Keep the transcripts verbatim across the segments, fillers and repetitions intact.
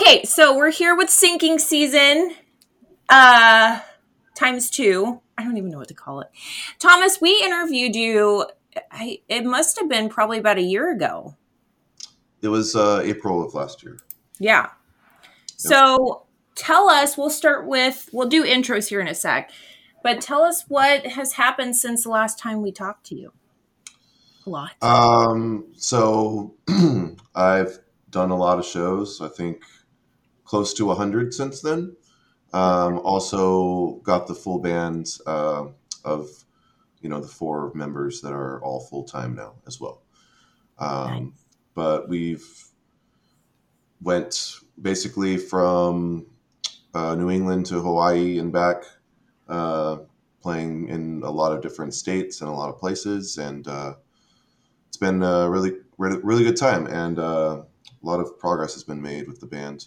Okay, so we're here with Sinking Season uh, times two. I don't even know what to call it. Thomas, we interviewed you. I, it must have been probably about a year ago. It was uh, April of last year. Yeah. Yep. So tell us, we'll start with, we'll do intros here in a sec, but tell us what has happened since the last time we talked to you. A lot. Um, so I've done a lot of shows, I think close to one hundred since then. Um, also got the full band uh, of, you know, the four members that are all full-time now as well. Um, nice. But we've went basically from uh, New England to Hawaii and back, uh, playing in a lot of different states and a lot of places. And uh, it's been a really, really, really good time. And uh, a lot of progress has been made with the band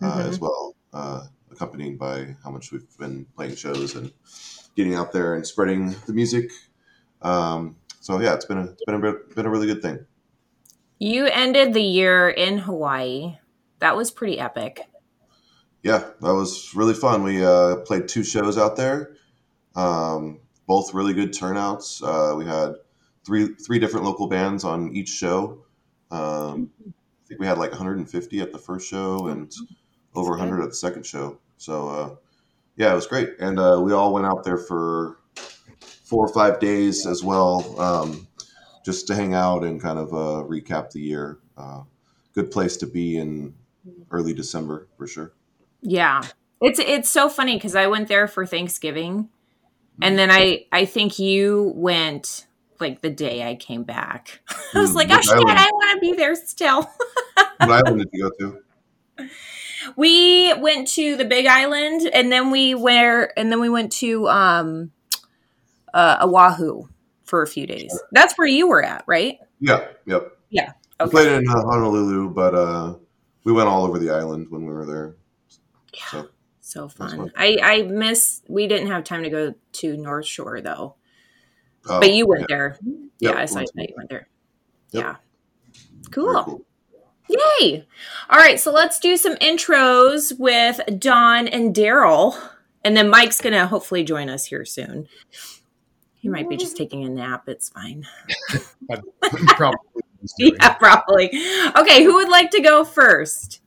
uh, mm-hmm. as well, uh, accompanied by how much we've been playing shows and getting out there and spreading the music. Um, so yeah, it's been a, it's been a, been a really good thing. You ended the year in Hawaii. That was pretty epic. Yeah, that was really fun. We uh, played two shows out there, um, both really good turnouts. Uh, we had three three different local bands on each show. Um, I think we had like one hundred fifty at the first show and over one hundred at the second show. So uh, yeah, it was great. And uh, we all went out there for four or five days as well, um, just to hang out and kind of uh, recap the year. Uh, good place to be in early December for sure. Yeah. It's, it's so funny. Cause I went there for Thanksgiving and then I, I think you went like the day I came back. I was like, oh shit, I want to be there still. What island did you go to? We went to the Big Island and then we were, and then we went to, um, uh, Oahu for a few days. Sure. That's where you were at, right? Yeah. Yep. Yeah. Okay. We played in Honolulu, but uh, we went all over the island when we were there. Yeah, so, so fun. fun. I, I miss, we didn't have time to go to North Shore, though. Oh, but you went yeah. there. Yeah, yeah, I saw you that you went there. Yep. Yeah. Cool. cool. Yay. All right, so let's do some intros with Don and Daryl. And then Mike's going to hopefully join us here soon. He might be just taking a nap. It's fine. Probably. Yeah, probably. Okay, who would like to go first?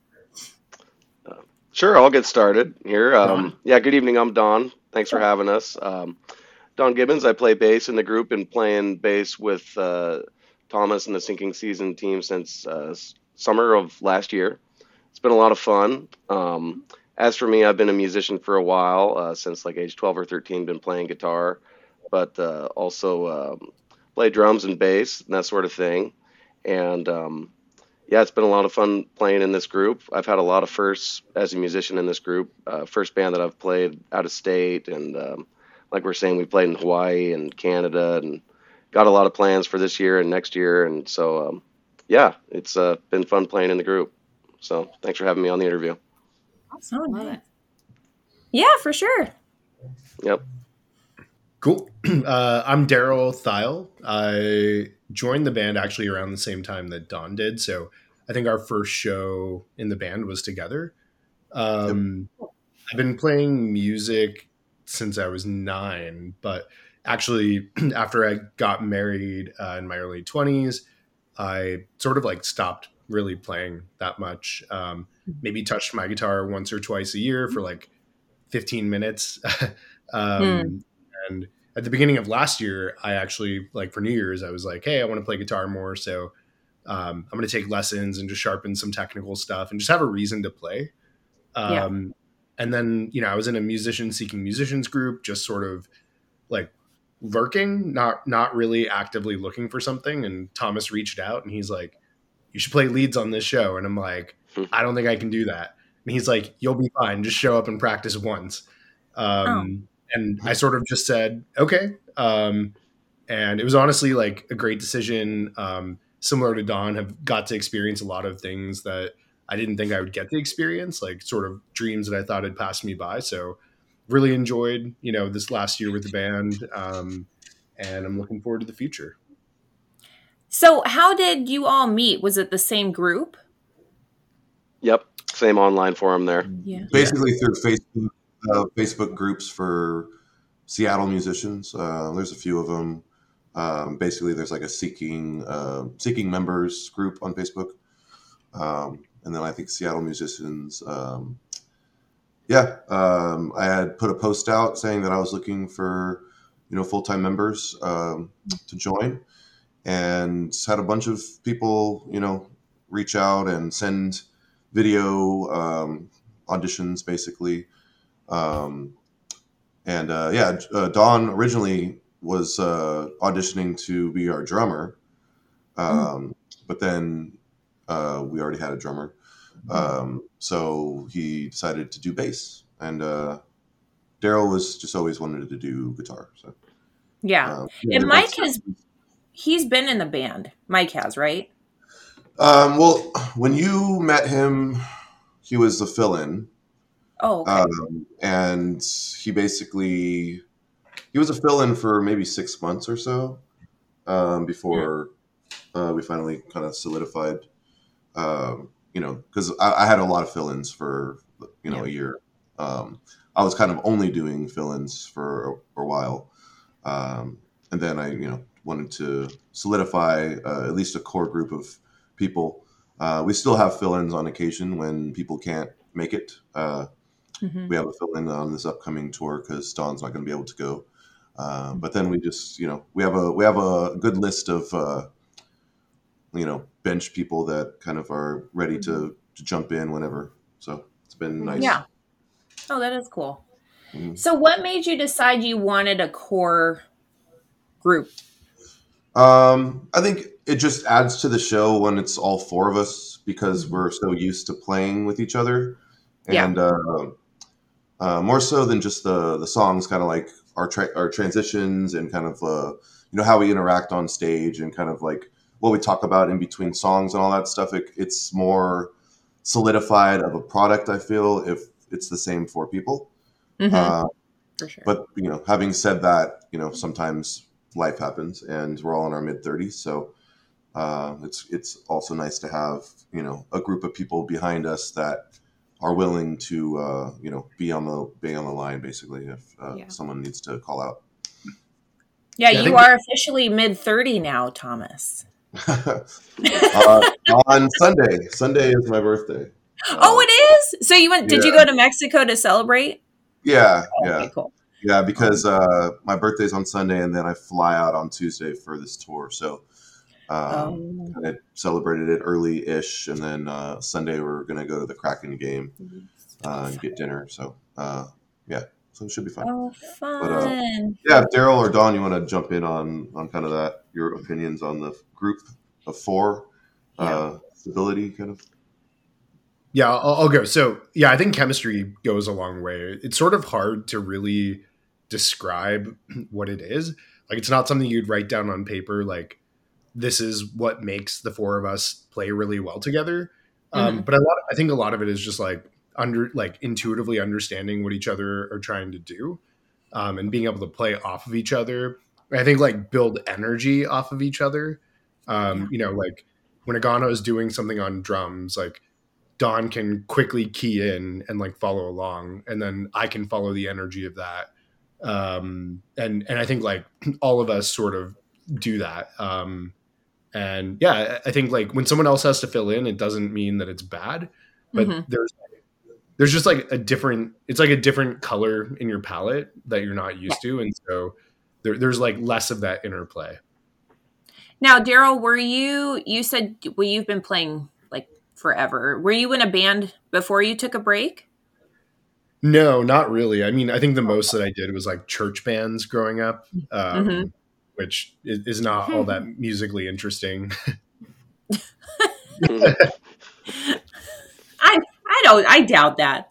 Uh, sure, I'll get started here. Um, yeah, good evening. I'm Don. Thanks for having us. Um, Don Gibbons. I play bass in the group and playing bass with uh, Thomas and the Sinking Season team since uh, summer of last year. It's been a lot of fun. Um, as for me, I've been a musician for a while, uh, since like age twelve or thirteen, been playing guitar, but uh, also um, play drums and bass and that sort of thing. And, um, yeah, it's been a lot of fun playing in this group. I've had a lot of firsts as a musician in this group, uh, first band that I've played out of state. And, um, like we're saying, we played in Hawaii and Canada and got a lot of plans for this year and next year. And so, um, yeah, it's uh, been fun playing in the group. So thanks for having me on the interview. Awesome. I love it. Yeah, for sure. Yep. Cool. Uh, I'm Daryl Thiel. I joined the band actually around the same time that Don did. So I think our first show in the band was together. Um, I've been playing music since I was nine, but actually after I got married uh, in my early twenties, I sort of like stopped really playing that much. Um, maybe touched my guitar once or twice a year for like fifteen minutes. um, mm. And at the beginning of last year, I actually, like for New Year's, I was like, hey, I want to play guitar more. So um, I'm going to take lessons and just sharpen some technical stuff and just have a reason to play. Um, yeah. And then, you know, I was in a musician seeking musicians group, just sort of like lurking, not not really actively looking for something. And Thomas reached out and he's like, you should play leads on this show. And I'm like, I don't think I can do that. And he's like, you'll be fine. Just show up and practice once. Um, oh. And I sort of just said, okay. Um, and it was honestly like a great decision. Um, similar to Don, have got to experience a lot of things that I didn't think I would get to experience, like sort of dreams that I thought had passed me by. So really enjoyed, you know, this last year with the band. Um, and I'm looking forward to the future. So how did you all meet? Was it the same group? Yep, same online forum there. Yeah. Basically through Facebook, uh, Facebook groups for Seattle musicians. Uh, there's a few of them. Um, basically, there's like a seeking uh, seeking members group on Facebook, um, and then I think Seattle musicians. Um, yeah, um, I had put a post out saying that I was looking for you know full time members um, to join, and had a bunch of people you know reach out and send video um, auditions basically, um, and uh, yeah, uh, Don originally was uh, auditioning to be our drummer, um, mm. but then uh, we already had a drummer, um, so he decided to do bass. And uh, Daryl was just always wanted to do guitar. So yeah, um, yeah and Mike has he's been in the band. Mike has, right? Um, well, when you met him, he was the fill-in. Oh, okay. um, and he basically. He was a fill-in for maybe six months or so um, before yeah. uh, we finally kind of solidified, um, you know, because I, I had a lot of fill-ins for, you know, yeah. a year. Um, I was kind of only doing fill-ins for a, a while. Um, and then I, you know, wanted to solidify uh, at least a core group of people. Uh, we still have fill-ins on occasion when people can't make it. Uh, mm-hmm. We have a fill-in on this upcoming tour because Don's not going to be able to go. Um, but then we just, you know, we have a, we have a good list of, uh, you know, bench people that kind of are ready to, to jump in whenever. So it's been nice. Yeah. Oh, that is cool. Mm-hmm. So what made you decide you wanted a core group? Um, I think it just adds to the show when it's all four of us because we're so used to playing with each other and, yeah. uh, uh, more so than just the, the songs kind of like. Our, tra- our transitions and kind of, uh, you know, how we interact on stage and kind of like what we talk about in between songs and all that stuff. It, it's more solidified of a product, I feel, if it's the same for people. Mm-hmm. Uh, for sure. But, you know, having said that, you know, sometimes life happens and we're all in our mid-thirties. So uh, it's it's also nice to have, you know, a group of people behind us that are willing to, uh, you know, be on the be on the line, basically, if uh, yeah. someone needs to call out. Yeah, yeah you are that... officially mid-thirty now, Thomas. uh, on Sunday. Sunday is my birthday. Oh, um, it is? So you went, did yeah. you go to Mexico to celebrate? Yeah, oh, yeah. Okay, cool. Yeah, because uh, my birthday's on Sunday, and then I fly out on Tuesday for this tour, so... Um, um, I celebrated it early-ish, and then uh, Sunday we we're going to go to the Kraken game uh, and get dinner. So, uh, yeah, so it should be fun. Oh, fun. But, uh, yeah, Daryl or Don, you want to jump in on, on kind of that, your opinions on the group of four, yeah. uh, stability kind of? Yeah, I'll, I'll go. So, yeah, I think chemistry goes a long way. It's sort of hard to really describe what it is. Like, it's not something you'd write down on paper, like, this is what makes the four of us play really well together. Um, mm-hmm. But a lot of, I think a lot of it is just like under, like intuitively understanding what each other are trying to do um, and being able to play off of each other. I think like build energy off of each other. Um, yeah. You know, like when Agano is doing something on drums, like Don can quickly key in and like follow along. And then I can follow the energy of that. Um, and, and I think like all of us sort of do that. Um, And yeah, I think like when someone else has to fill in, it doesn't mean that it's bad, but mm-hmm. there's there's just like a different, it's like a different color in your palette that you're not used yeah. to. And so there, there's like less of that interplay. Now, Daryl, were you, you said, well, you've been playing like forever. Were you in a band before you took a break? No, not really. I mean, I think the most that I did was like church bands growing up. Um, mm-hmm. Which is not hmm. all that musically interesting. I I don't I doubt that.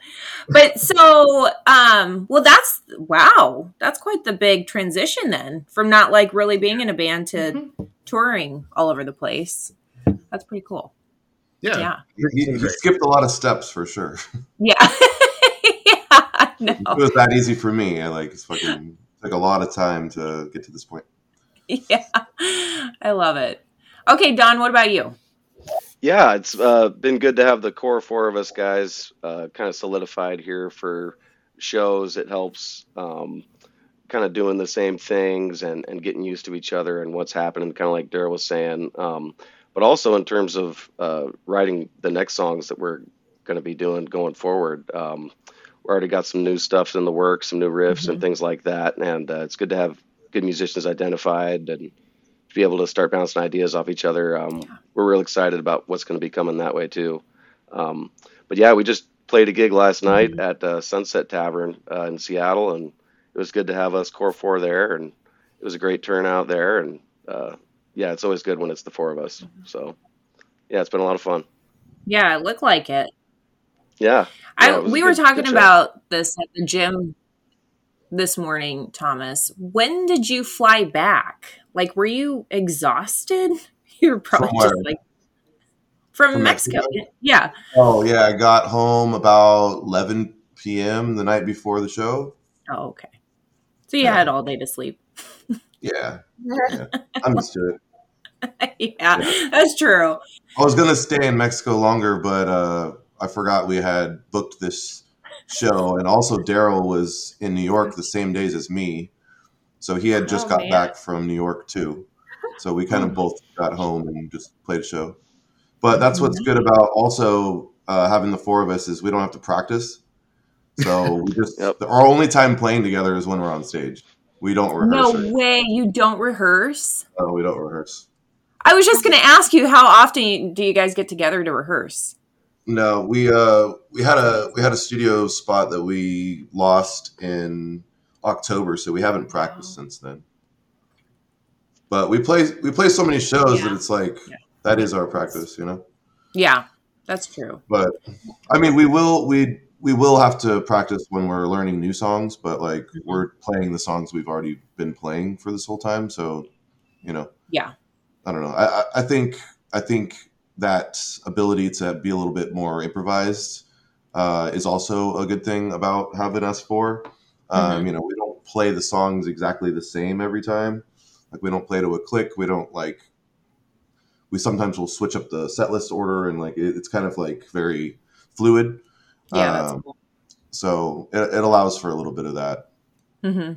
But so um well that's wow, that's quite the big transition then from not like really being in a band to mm-hmm. touring all over the place. That's pretty cool. Yeah. Yeah. He, he skipped a lot of steps for sure. Yeah. Yeah, I know. It was that easy for me. I like it's fucking took a lot of time to get to this point. Yeah, I love it. Okay, Don, what about you? Yeah, it's uh, been good to have the core four of us guys uh, kind of solidified here for shows. It helps um, kind of doing the same things and, and getting used to each other and what's happening, kind of like Daryl was saying. Um, but also in terms of uh, writing the next songs that we're going to be doing going forward. Um, we already got some new stuff in the works, some new riffs mm-hmm. and things like that. And uh, it's good to have good musicians identified and to be able to start bouncing ideas off each other. Um, yeah. We're real excited about what's going to be coming that way too. Um, but yeah, we just played a gig last night mm-hmm. at uh, Sunset Tavern uh, in Seattle, and it was good to have us core four there, and it was a great turnout there. And uh, yeah, it's always good when it's the four of us. Mm-hmm. So yeah, it's been a lot of fun. Yeah, it looked like it. Yeah. I, yeah it we were good, talking good about this at the gym this morning, Thomas. When did you fly back? Like, were you exhausted? You were probably from just like from, from Mexico. Mexico. Yeah. Oh yeah, I got home about eleven p.m. the night before the show. Oh, okay. So you yeah. had all day to sleep. Yeah. yeah. I'm used to it. yeah, yeah, that's true. I was gonna stay in Mexico longer, but uh, I forgot we had booked this show, and also Daryl was in New York the same days as me. So he had just oh, got man. back from New York too. So we kind of both got home and just played a show. But that's what's good about also uh, having the four of us is we don't have to practice. So we just yep. our only time playing together is when we're on stage. We don't rehearse. No right. way. You don't rehearse? No, we don't rehearse. I was just going to ask you, how often do you guys get together to rehearse? No, we uh we had a we had a studio spot that we lost in October, so we haven't practiced wow. since then. But we play we play so many shows yeah. that it's like yeah. that is our practice, you know. Yeah, that's true. But I mean, we will we we will have to practice when we're learning new songs, but like we're playing the songs we've already been playing for this whole time, so you know. Yeah. I don't know. I I think I think that ability to be a little bit more improvised uh, is also a good thing about having us four. Um, mm-hmm. You know, we don't play the songs exactly the same every time. Like we don't play to a click. We don't like, we sometimes will switch up the set list order and like, it, it's kind of like very fluid. Yeah. Um, that's cool. So it, it allows for a little bit of that. Mm-hmm.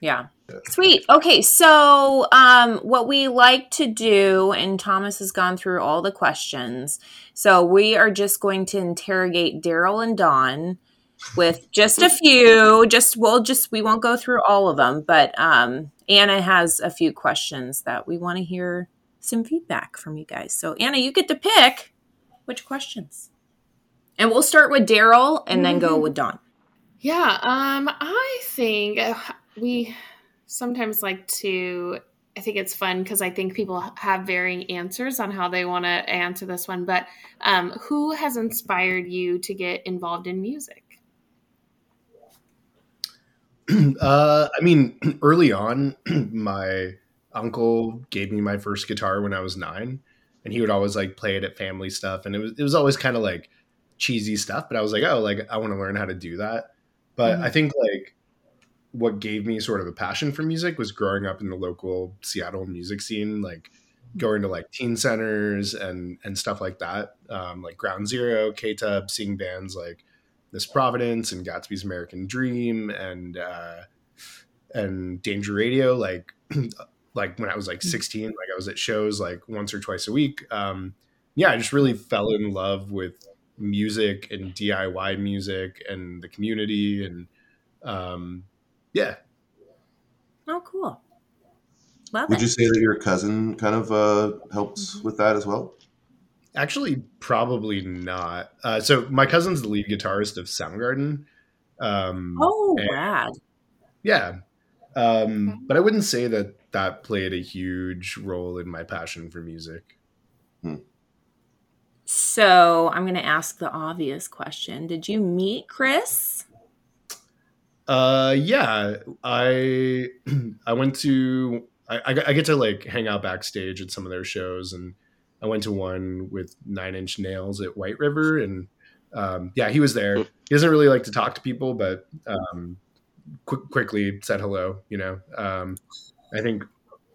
Yeah. Sweet. Okay. So um, what we like to do, and Thomas has gone through all the questions. So we are just going to interrogate Daryl and Don with just a few, just, we'll just, we won't go through all of them, but um, Anna has a few questions that we want to hear some feedback from you guys. So Anna, you get to pick which questions, and we'll start with Daryl and mm-hmm. then go with Don. Yeah. Um, I think we sometimes like to, I think it's fun because I think people have varying answers on how they want to answer this one, but um, who has inspired you to get involved in music? Uh, I mean, early on, my uncle gave me my first guitar when I was nine, and he would always like play it at family stuff. And it was, it was always kind of like cheesy stuff, but I was like, oh, like I want to learn how to do that. But mm-hmm. I think like what gave me sort of a passion for music was growing up in the local Seattle music scene, like going to like teen centers and, and stuff like that. Um, like Ground Zero, K-Tub, seeing bands like This Providence and Gatsby's American Dream and uh, and Danger Radio, like like when I was like sixteen, like I was at shows like once or twice a week. Um, yeah, I just really fell in love with music and D I Y music and the community and um, yeah. Oh, cool. Love Would it. you say that your cousin kind of uh, helped mm-hmm. with that as well? Actually, probably not. Uh, so my cousin's the lead guitarist of Soundgarden. Um, oh, and, rad. Yeah. Um, okay. But I wouldn't say that that played a huge role in my passion for music. Hmm. So I'm going to ask the obvious question. Did you meet Chris? Uh, yeah. I I went to... I, I get to like hang out backstage at some of their shows, and I went to one with Nine Inch Nails at White River, and um, yeah, he was there. He doesn't really like to talk to people, but um, qu- quickly said hello, you know. Um, I think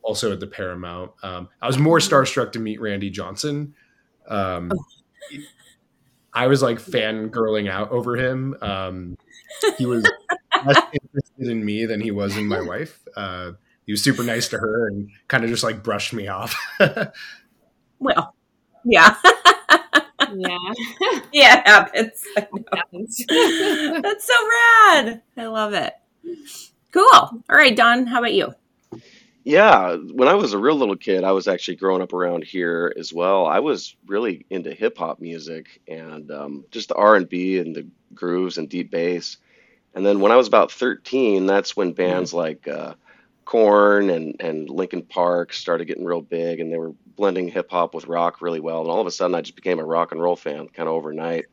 also at the Paramount. Um, I was more starstruck to meet Randy Johnson Um, oh. I was like fangirling out over him. Um, he was less interested in me than he was in my wife. Uh, he was super nice to her and kind of just like brushed me off. Well, yeah. Yeah. Yeah, it happens. It happens. That's so rad. I love it. Cool. All right, Don, how about you? Yeah, when I was a real little kid, I was actually growing up around here as well. I was really into hip hop music and um, just the R and B and the grooves and deep bass. And then when I was about thirteen, that's when bands like uh, Korn and, and Linkin Park started getting real big, and they were blending hip hop with rock really well. And all of a sudden, I just became a rock and roll fan kind of overnight.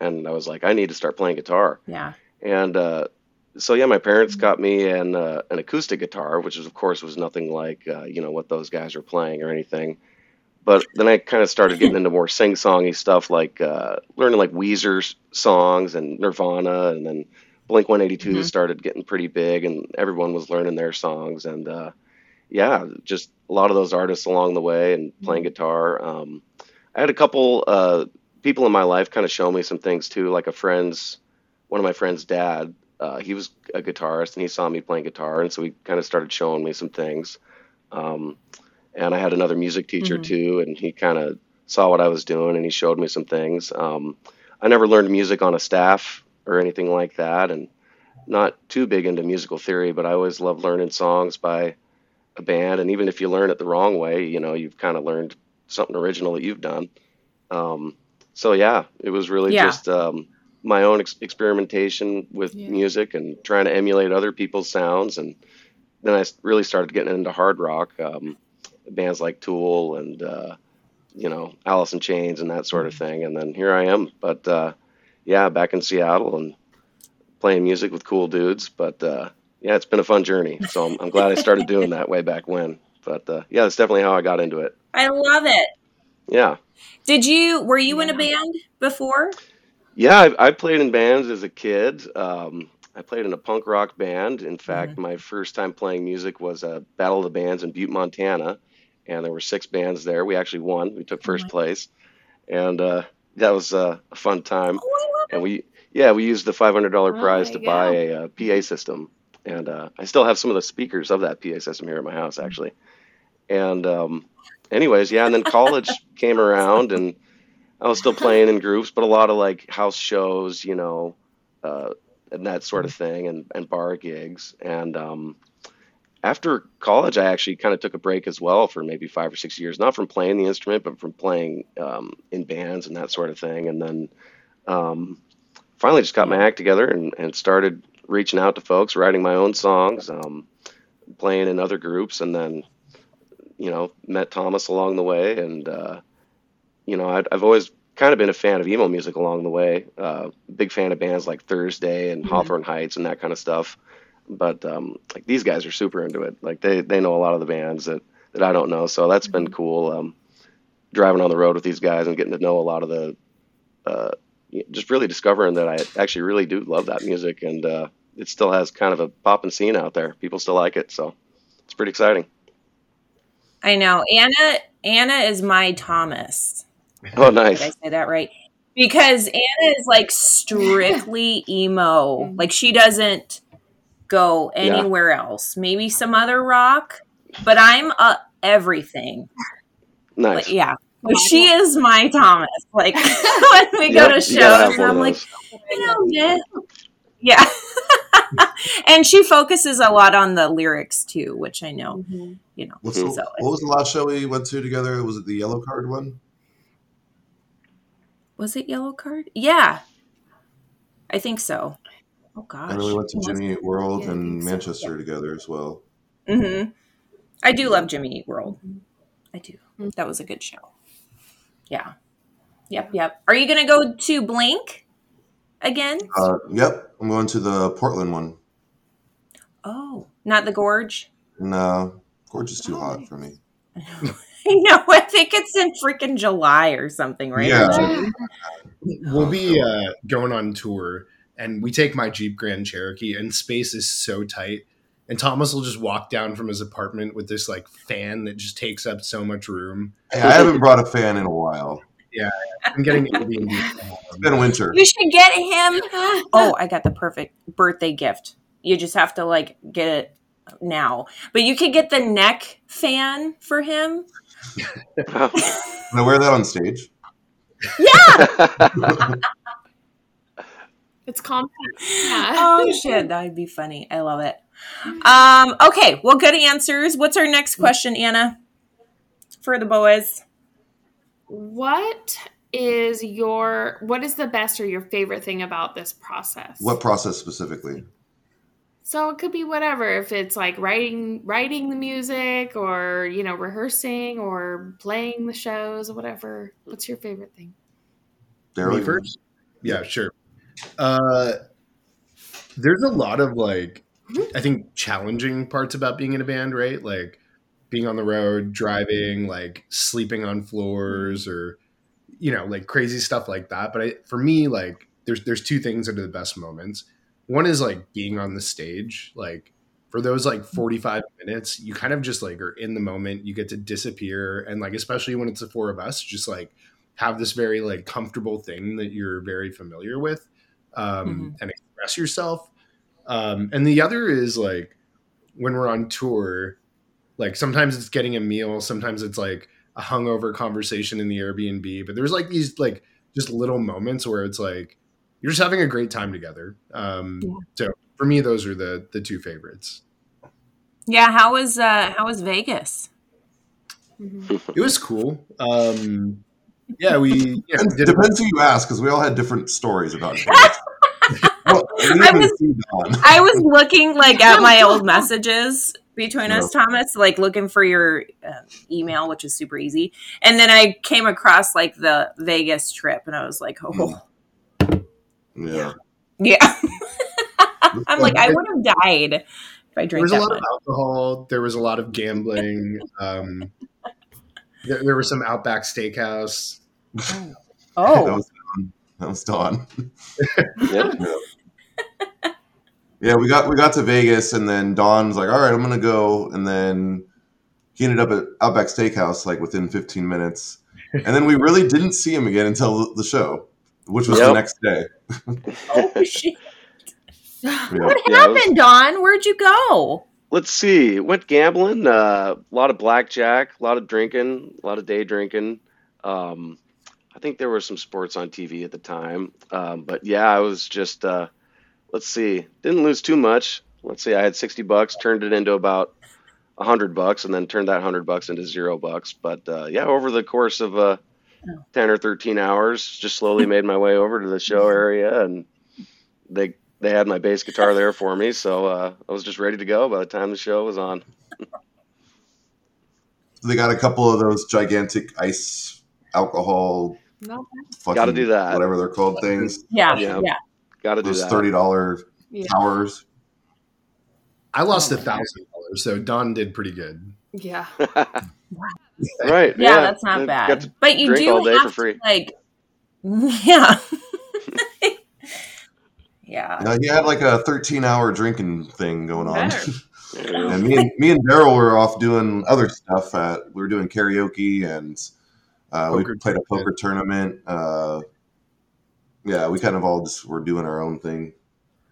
And I was like, I need to start playing guitar. Yeah. And uh, so, yeah, my parents got me an uh, an acoustic guitar, which, is, of course, was nothing like, uh, you know, what those guys were playing or anything. But then I kind of started getting into more sing-songy stuff, like uh, learning like Weezer songs and Nirvana, and then Blink one eighty-two mm-hmm. started getting pretty big, and everyone was learning their songs. And, uh, yeah, just a lot of those artists along the way and playing guitar. Um, I had a couple uh, people in my life kind of show me some things, too, like a friend's, one of my friend's dad. Uh, he was a guitarist, and he saw me playing guitar, and so he kind of started showing me some things. Um, and I had another music teacher, mm-hmm. too, and he kind of saw what I was doing, and he showed me some things. Um, I never learned music on a staff or anything like that, and not too big into musical theory, but I always loved learning songs by a band, and even if you learn it the wrong way, you know, you've kind of learned something original that you've done. Um, so, yeah, it was really yeah. just... Um, my own ex- experimentation with yeah. music and trying to emulate other people's sounds. And then I really started getting into hard rock, um, bands like Tool and, uh, you know, Alice in Chains and that sort of thing. And then here I am, but, uh, yeah, back in Seattle and playing music with cool dudes, but, uh, yeah, it's been a fun journey. So I'm, I'm glad I started doing that way back when, but, uh, yeah, that's definitely how I got into it. I love it. Yeah. Did you, were you yeah. in a band before? Yeah, I, I played in bands as a kid. Um, I played in a punk rock band. In fact, mm-hmm. my first time playing music was a Battle of the Bands in Butte, Montana, and there were six bands there. We actually won. We took first oh place, and uh, that was uh, a fun time. Oh, and we, yeah, we used the five hundred dollars oh prize to God. buy a, a P A system, and uh, I still have some of the speakers of that P A system here at my house, actually. And um, anyways, yeah, and then college came around, and I was still playing in groups, but a lot of like house shows, you know, uh, and that sort of thing, and, and bar gigs. And um, after college, I actually kind of took a break as well for maybe five or six years, not from playing the instrument, but from playing um, in bands and that sort of thing. And then um, finally just got my act together and, and started reaching out to folks, writing my own songs, um, playing in other groups, and then, you know, met Thomas along the way. And, uh, you know, I'd, I've always kind of been a fan of emo music along the way. Uh, big fan of bands like Thursday and mm-hmm. Hawthorne Heights and that kind of stuff. But um, like these guys are super into it. Like they, they know a lot of the bands that, that I don't know. So that's mm-hmm. been cool. Um, driving on the road with these guys and getting to know a lot of the, uh, just really discovering that I actually really do love that music. And uh, it still has kind of a poppin' scene out there. People still like it. So it's pretty exciting. I know. Anna, Anna is my Thomas. Oh, nice. Did I say that right? Because Anna is like strictly emo. Like she doesn't go anywhere yeah. else. Maybe some other rock, but I'm uh, everything. Nice. But yeah. So she is my Thomas. Like when we yep, go to shows and I'm like, you know, man. Yeah. And she focuses a lot on the lyrics too, which I know, mm-hmm. you know. What's so the, what was the last show we went to together? Was it the Yellow Card one? Was it Yellow Card? Yeah, I think so. Oh gosh, I really went to Jimmy Eat World yeah, and so. Manchester yeah. together as well. Mm-hmm. I do love Jimmy Eat World. I do. Mm-hmm. That was a good show. Yeah. Yep. Yep. Are you gonna go to Blink again? Uh, yep, I'm going to the Portland one. Oh, not the Gorge? No, Gorge is too oh. hot for me. No, I think it's in freaking July or something, right? Yeah. We'll be uh, going on tour, and we take my Jeep Grand Cherokee, and space is so tight. And Thomas will just walk down from his apartment with this like fan that just takes up so much room. Hey, I haven't brought a fan in a while. Yeah, I'm getting Airbnb. It's been winter. You should get him. Oh, I got the perfect birthday gift. You just have to like get it now, but you could get the neck fan for him. Can I wear that on stage? Yeah. It's compact. Yeah. Oh shit, that would be funny. I love it. Um, okay, well, good answers. What's our next question, Anna? For the boys. What is your what is the best or your favorite thing about this process? What process specifically? So it could be whatever, if it's like writing writing the music or, you know, rehearsing or playing the shows or whatever. What's your favorite thing? Daryl first? Yeah, sure. Uh, there's a lot of like mm-hmm. I think challenging parts about being in a band, right? Like being on the road, driving, like sleeping on floors or, you know, like crazy stuff like that. But I, for me, like there's, there's two things that are the best moments. One is like being on the stage, like for those like forty-five minutes, you kind of just like are in the moment, you get to disappear. And like, especially when it's the four of us, just like have this very like comfortable thing that you're very familiar with um, mm-hmm. and express yourself. Um, and the other is like when we're on tour, like sometimes it's getting a meal, sometimes it's like a hungover conversation in the Airbnb, but there's like these like just little moments where it's like you're just having a great time together. Um, yeah. So for me, those are the the two favorites. Yeah, how was uh, how was Vegas? It was cool. Um, yeah, we you know, depends, depends who you ask because we all had different stories about Vegas. well, I was I was looking like at my old messages. Between us, Thomas, like looking for your uh, email, which is super easy. And then I came across like the Vegas trip and I was like, oh. Yeah. Yeah. I'm like, I would have died if I drank that much. There was a lot of alcohol. There was a lot of gambling. um, there, there was some Outback Steakhouse. Oh. oh. That was Don. That was Don. yeah. yeah. Yeah, we got we got to Vegas, and then Don's like, all right, I'm going to go. And then he ended up at Outback Steakhouse, like, within fifteen minutes. And then we really didn't see him again until the show, which was yep. the next day. Oh, shit. Yeah. What happened, yeah, was... Don? Where'd you go? Let's see. Went gambling, uh, a lot of blackjack, a lot of drinking, a lot of day drinking. Um, I think there were some sports on T V at the time. Um, but, yeah, I was just uh, – let's see. Didn't lose too much. Let's see. I had sixty bucks, turned it into about a hundred bucks and then turned that hundred bucks into zero bucks. But, uh, yeah, over the course of, uh, ten or thirteen hours, just slowly made my way over to the show area and they, they had my bass guitar there for me. So, uh, I was just ready to go by the time the show was on. They got a couple of those gigantic ice alcohol. No. Gotta do that. Whatever they're called things. Yeah. Yeah. yeah. Gotta do those that. thirty dollars yeah. towers. I lost a thousand dollars, so Don did pretty good. Yeah. right. Yeah, yeah, that's not I bad. But you do all day have for free. To like, yeah. yeah. Uh, he had like a thirteen hour drinking thing going on. and me and me and Daryl were off doing other stuff. At, we were doing karaoke and uh, we played tournament. a poker tournament. Uh, Yeah, we kind of all just were doing our own thing.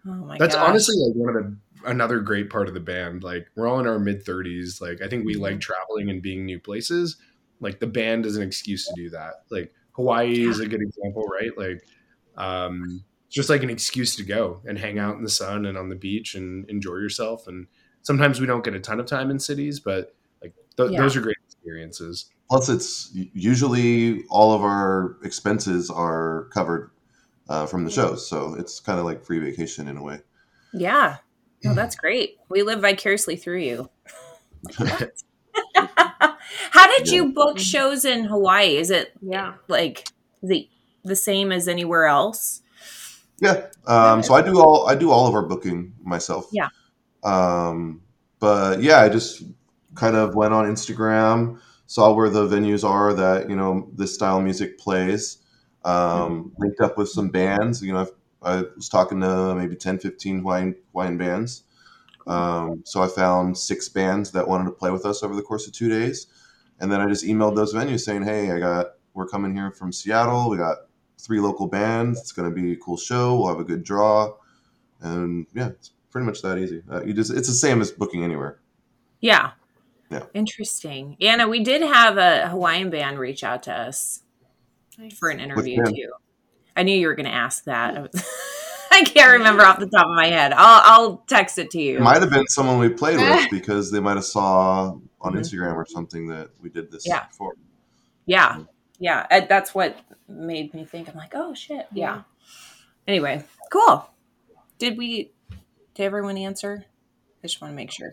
Oh my That's gosh. honestly like one of the another great part of the band. Like we're all in our mid thirties. Like I think we like traveling and being new places. Like the band is an excuse to do that. Like Hawaii yeah. is a good example, right? Like um, just like an excuse to go and hang out in the sun and on the beach and enjoy yourself. And sometimes we don't get a ton of time in cities, but like th- yeah. those are great experiences. Plus, it's usually all of our expenses are covered. Uh, from the shows. So it's kind of like free vacation in a way. Yeah. No, that's great. We live vicariously through you. How did yeah. you book shows in Hawaii? Is it yeah. like the the same as anywhere else? Yeah. Um, so I do all I do all of our booking myself. Yeah. Um, but yeah, I just kind of went on Instagram, saw where the venues are that, you know, this style of music plays. Um, linked up with some bands, you know, I've, I was talking to maybe ten, fifteen Hawaiian, Hawaiian bands. Um, so I found six bands that wanted to play with us over the course of two days. And then I just emailed those venues saying, hey, I got, We're coming here from Seattle. We got three local bands. It's going to be a cool show. We'll have a good draw. And yeah, it's pretty much that easy. Uh, you just, it's the same as booking anywhere. Yeah. Yeah. Interesting. Anna, we did have a Hawaiian band reach out to us for an interview too. I knew you were going to ask that. I can't remember off the top of my head. I'll, I'll text it to you. It might have been someone we played with because they might have saw on mm-hmm. Instagram or something that we did this yeah. before. Yeah. Yeah. I, that's what made me think. I'm like, oh, shit. Yeah. Anyway, cool. Did we, did everyone answer? I just want to make sure.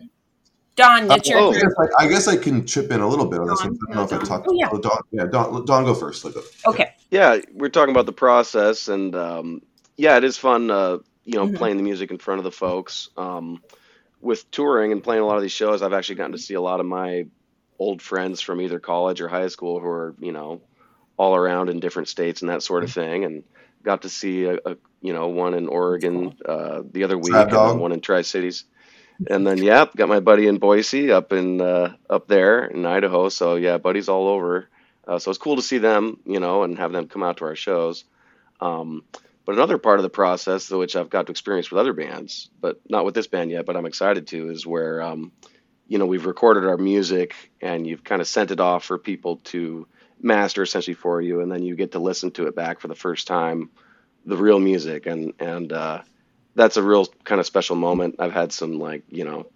Don, it's your turn. I guess I can chip in a little bit on this one. I don't know if I talked to Don. Yeah, Don, Don, go first. Okay. Yeah, we're talking about the process, and um, yeah, it is fun, uh, you know, mm-hmm. playing the music in front of the folks. Um, with touring and playing a lot of these shows, I've actually gotten to see a lot of my old friends from either college or high school who are, you know, all around in different states and that sort of thing, and got to see, a, a you know, one in Oregon uh, the other week, and then one in Tri-Cities. And then, yeah, got my buddy in Boise up in uh, up there in Idaho. So, yeah, buddies all over. Uh, so it's cool to see them, you know, and have them come out to our shows. Um, but another part of the process, which I've got to experience with other bands, but not with this band yet, but I'm excited to, is where, um, you know, we've recorded our music and you've kind of sent it off for people to master essentially for you. And then you get to listen to it back for the first time, the real music. And, and, uh, that's a real kind of special moment. I've had some, like, you know,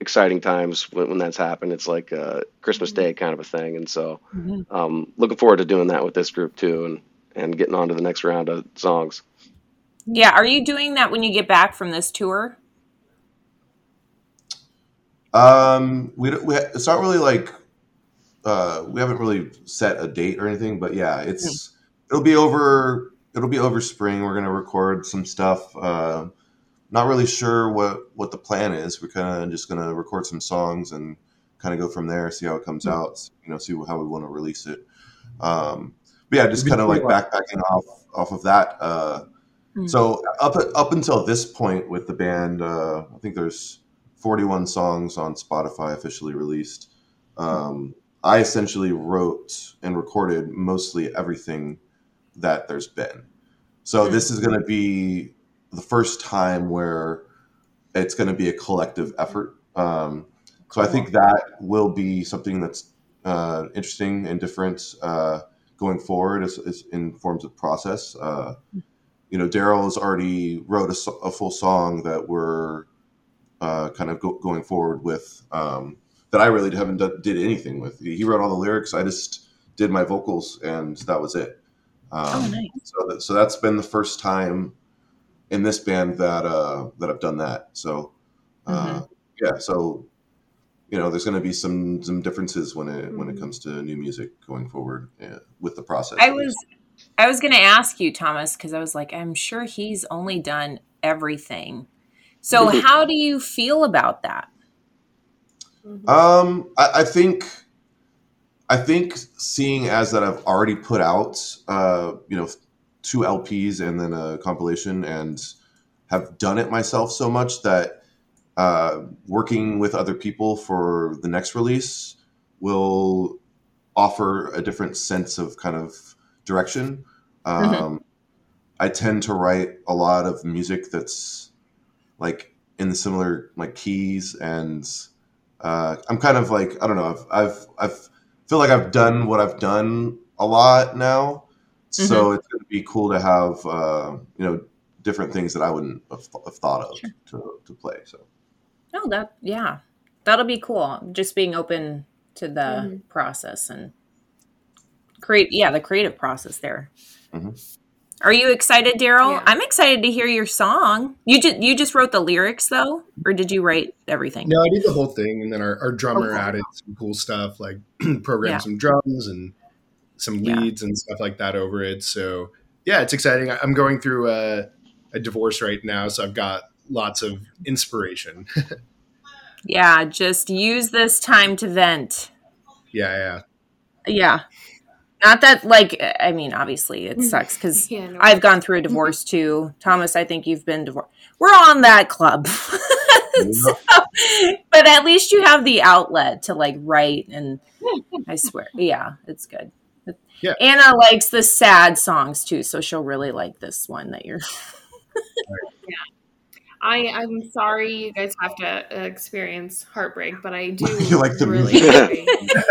exciting times when, when that's happened. It's like a Christmas Day kind of a thing. And so mm-hmm. um, looking forward to doing that with this group too, and, and getting on to the next round of songs. Yeah. Are you doing that when you get back from this tour? Um, we, we it's not really like, uh, we haven't really set a date or anything, but yeah, it's, mm-hmm. it'll be over, it'll be over spring. We're going to record some stuff. Uh, Not really sure what, what the plan is. We're kind of just going to record some songs and kind of go from there, see how it comes mm-hmm. out, you know, see how we want to release it. Um, but yeah, just kind of like backpacking off, off of that. Uh, mm-hmm. So up up until this point with the band, uh, I think there's forty-one songs on Spotify officially released. Um, I essentially wrote and recorded mostly everything that there's been. So mm-hmm. this is going to be the first time where it's going to be a collective effort. Um, so I think that will be something that's uh, interesting and different uh, going forward as, as in forms of process. Uh, you know, Daryl has already wrote a, a full song that we're uh, kind of go, going forward with um, that I really haven't done, did anything with. He wrote all the lyrics. I just did my vocals and that was it. Um, oh, nice. So, that, so that's been the first time in this band that uh that I've done that. So uh mm-hmm. yeah, so you know, there's going to be some some differences when it mm-hmm. when it comes to new music going forward uh, with the process. I was I was going to ask you, Thomas, cuz I was like, I'm sure he's only done everything. So how do you feel about that? Um I, I think I think seeing as that I've already put out uh you know two L Ps and then a compilation and have done it myself so much that uh, working with other people for the next release will offer a different sense of kind of direction. Um, mm-hmm. I tend to write a lot of music that's like in similar like keys and uh, I'm kind of like, I don't know. I've, I've, I've feel like I've done what I've done a lot now. So mm-hmm. it's going to be cool to have, uh, you know, different things that I wouldn't have, th- have thought of sure. to, to play. So, oh, that, yeah, that'll be cool. Just being open to the mm-hmm. process and create, yeah, the creative process there. Mm-hmm. Are you excited, Daryl? Yeah. I'm excited to hear your song. You just, you just wrote the lyrics though, or did you write everything? No, I did the whole thing. And then our, our drummer oh, cool. added some cool stuff, like programmed yeah. some drums and some leads yeah. and stuff like that over it. So yeah, it's exciting. I'm going through a, a divorce right now, so I've got lots of inspiration. yeah. Just use this time to vent. Yeah. Yeah. Yeah. Not that like, I mean, obviously it sucks because yeah, no. I've gone through a divorce too. Thomas, I think you've been divorced. We're on that club. so, but at least you have the outlet to like write and I swear. Yeah, it's good. Yeah. Anna likes the sad songs too, so she'll really like this one that you're. Yeah. I, I'm sorry you guys have to experience heartbreak, but I do you like the really music.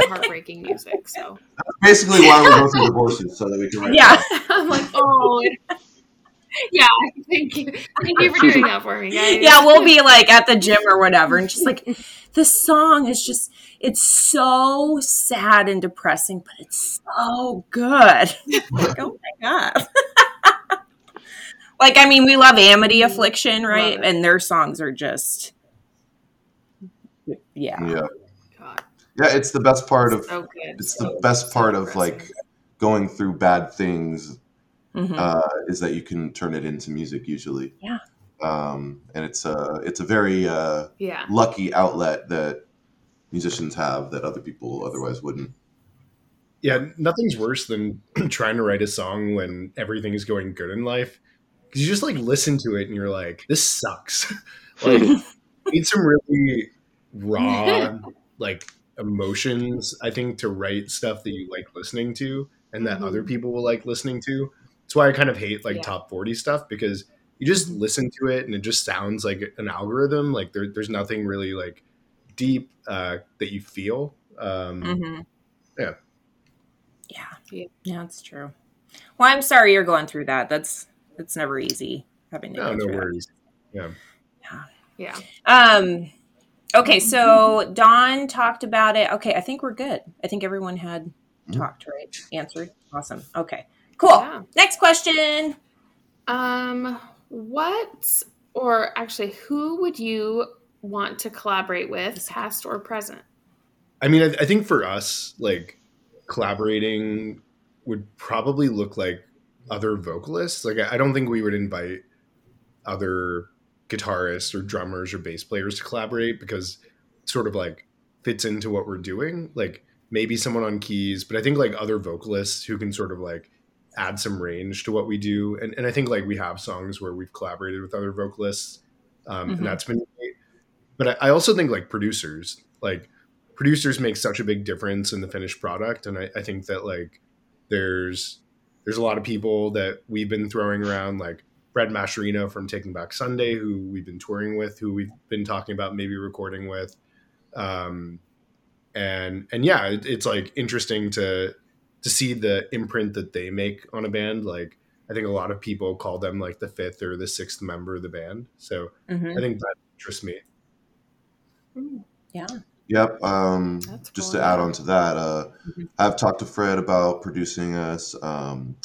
Heartbreaking music. So that's basically why we're both divorces, so that we can write. Yeah, I'm like, oh, yeah. Thank you, thank you for doing that for me, guys. Yeah, we'll be like at the gym or whatever, and she's like, "This song is just, it's so sad and depressing, but it's so good." Like, oh my god. Like, I mean, we love Amity Affliction, right? And their songs are just, yeah. Yeah, God. Yeah, it's the best part of, so it's so, the best so part of, like, going through bad things mm-hmm. uh, is that you can turn it into music usually. Yeah. Um, and it's a, it's a very uh, yeah. lucky outlet that musicians have that other people otherwise wouldn't. Yeah, nothing's worse than trying to write a song when everything is going good in life. You just like listen to it and you're like, this sucks. Like, need some really raw like emotions, I think, to write stuff that you like listening to and that mm-hmm. other people will like listening to. That's why I kind of hate like yeah. top forty stuff, because you just listen to it and it just sounds like an algorithm. Like there, there's nothing really like deep uh, that you feel. Um, mm-hmm. Yeah. Yeah. Yeah, that's true. Well, I'm sorry you're going through that. That's, it's never easy having to. No, no worries. Yeah. Yeah. Yeah. Um, okay. So Don talked about it. Okay. I think we're good. I think everyone had mm-hmm. talked, right? Answered. Awesome. Okay, cool. Yeah. Next question. Um, what, or actually who would you want to collaborate with, past or present? I mean, I, I think for us, like collaborating would probably look like other vocalists. Like, I don't think we would invite other guitarists or drummers or bass players to collaborate, because it sort of like fits into what we're doing. Like maybe someone on keys, but I think like other vocalists who can sort of like add some range to what we do. And and I think like we have songs where we've collaborated with other vocalists, um, mm-hmm. and that's been great. But I, I also think like producers, like producers make such a big difference in the finished product. And I, I think that like there's, There's a lot of people that we've been throwing around, like Fred Mascherino from Taking Back Sunday, who we've been touring with, who we've been talking about maybe recording with. Um, and and yeah, it, it's like interesting to to see the imprint that they make on a band. Like I think a lot of people call them like the fifth or the sixth member of the band. So mm-hmm. I think that interests me. Yeah. Yep. Um, just cool. to add on to that, uh, mm-hmm. I've talked to Fred about producing us. Um,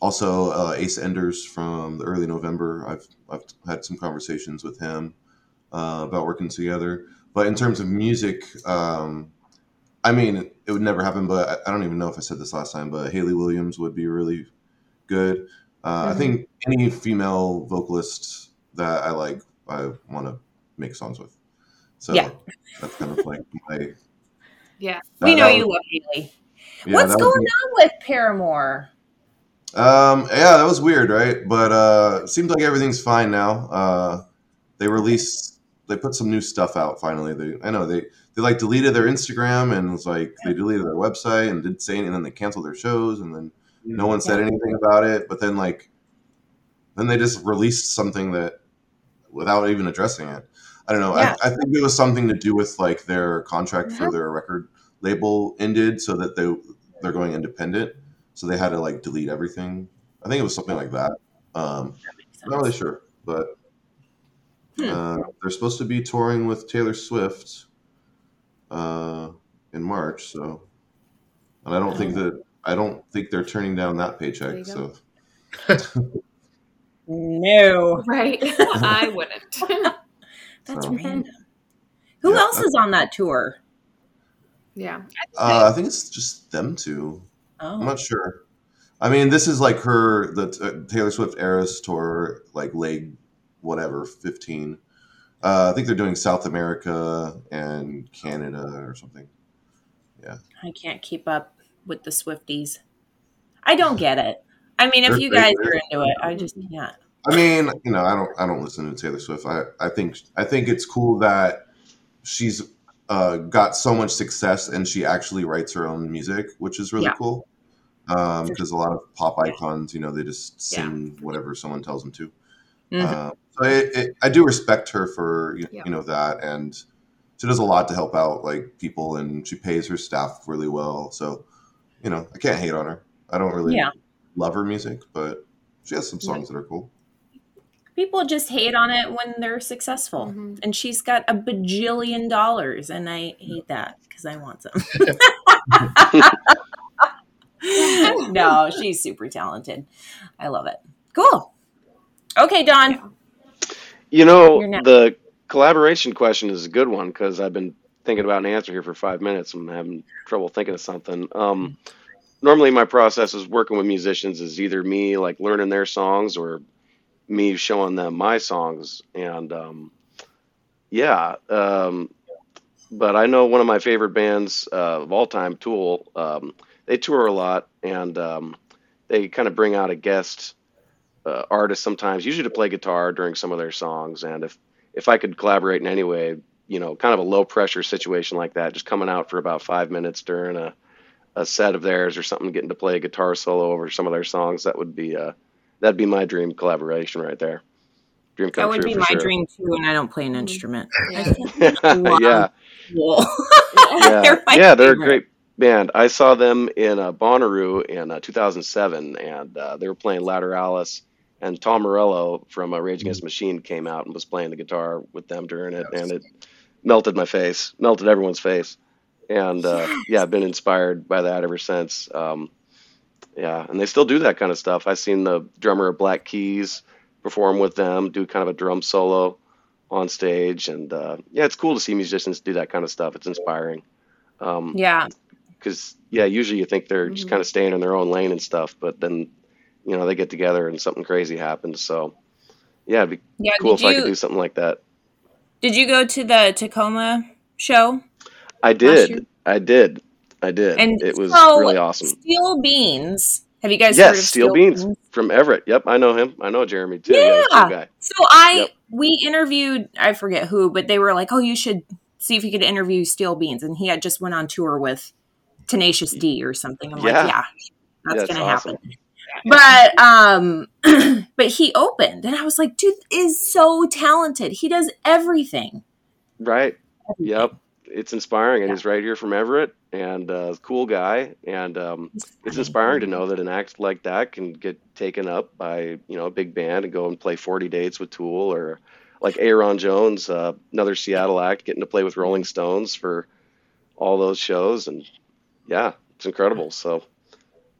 also, uh, Ace Enders from the early November. I've I've had some conversations with him uh, about working together. But in terms of music, um, I mean, it, it would never happen. But I, I don't even know if I said this last time. But Haley Williams would be really good. Uh, mm-hmm. I think any female vocalist that I like, I want to make songs with. So yeah. That's kind of like my... Yeah, that, we know you was, love Haley. Yeah, what's going was, on with Paramore? Um, yeah, that was weird, right? But uh, it seems like everything's fine now. Uh, they released, they put some new stuff out finally. They, I know, they, they like deleted their Instagram and was like, yeah. they deleted their website and didn't say anything, and then they canceled their shows and then no one said yeah. anything about it. But then like, then they just released something that, without even addressing it. I don't know. Yeah. I, I think it was something to do with like their contract mm-hmm. for their record label ended, so that they they're going independent. So they had to like delete everything. I think it was something like that. Um, I'm not really sure, but hmm. uh, they're supposed to be touring with Taylor Swift uh, in March. So, and I don't oh. think that I don't think they're turning down that paycheck. So. No, right? I wouldn't. That's so random. Who yeah, else is on that tour? Yeah. Uh, I think it's just them two. Oh. I'm not sure. I mean, this is like her, the uh, Taylor Swift Eras tour, like leg, whatever, fifteen. Uh, I think they're doing South America and Canada or something. Yeah. I can't keep up with the Swifties. I don't get it. I mean, if they're, you guys are into it, I just can't. I mean, you know, I don't, I don't listen to Taylor Swift. I, I think, I think it's cool that she's uh, got so much success and she actually writes her own music, which is really yeah. cool. Um, because a lot of pop icons, you know, they just sing yeah. whatever someone tells them to. Mm-hmm. Um, so it, it, I do respect her for, you know, yeah. you know, that. And she does a lot to help out, like, people, and she pays her staff really well. So, you know, I can't hate on her. I don't really yeah. love her music, but she has some songs yeah. that are cool. People just hate on it when they're successful. Mm-hmm. And she's got a bajillion dollars, and I hate that because I want some. No, she's super talented. I love it. Cool. Okay, Don. You know, the collaboration question is a good one because I've been thinking about an answer here for five minutes and I'm having trouble thinking of something. Um, normally my process is working with musicians is either me like learning their songs or me showing them my songs. And um, yeah, um, but I know one of my favorite bands uh, of all time, Tool, um, they tour a lot, and um, they kind of bring out a guest uh, artist sometimes, usually to play guitar during some of their songs. And if, if I could collaborate in any way, you know, kind of a low-pressure situation like that, just coming out for about five minutes during a, a set of theirs or something, getting to play a guitar solo over some of their songs, that would be uh, that'd be my dream collaboration right there. Dream come that would true be my sure. dream, too, and I don't play an instrument. Yeah, yeah. yeah. They're, yeah they're great. Band. I saw them in uh, Bonnaroo in uh, two thousand seven, and uh, they were playing Lateralis, and Tom Morello from uh, Rage Against the Machine came out and was playing the guitar with them during it, and it melted my face, melted everyone's face. And, uh, yes. yeah, I've been inspired by that ever since. Um, yeah, and they still do that kind of stuff. I've seen the drummer of Black Keys perform with them, do kind of a drum solo on stage. And, uh, yeah, it's cool to see musicians do that kind of stuff. It's inspiring. Um, yeah. Because, yeah, usually you think they're just kind of staying in their own lane and stuff, but then, you know, they get together and something crazy happens. So, yeah, it'd be yeah, cool if you, I could do something like that. Did you go to the Tacoma show? I did. I did. I did. And it was so really awesome. Steel Beans. Have you guys yes, heard of Steel, Steel Beans? Beans from Everett. Yep, I know him. I know Jeremy, too. Yeah. yeah guy. So I yep. we interviewed, I forget who, but they were like, oh, you should see if you could interview Steel Beans. And he had just went on tour with Tenacious D or something. I'm yeah. like, yeah, that's, that's gonna awesome. happen. But um, but he opened, and I was like, dude is so talented. He does everything. Right. Everything. Yep. It's inspiring, yeah. and he's right here from Everett, and uh, cool guy. And um, it's inspiring to know that an act like that can get taken up by you know a big band and go and play forty dates with Tool, or like Aaron Jones, uh, another Seattle act, getting to play with Rolling Stones for all those shows and. Yeah, it's incredible. So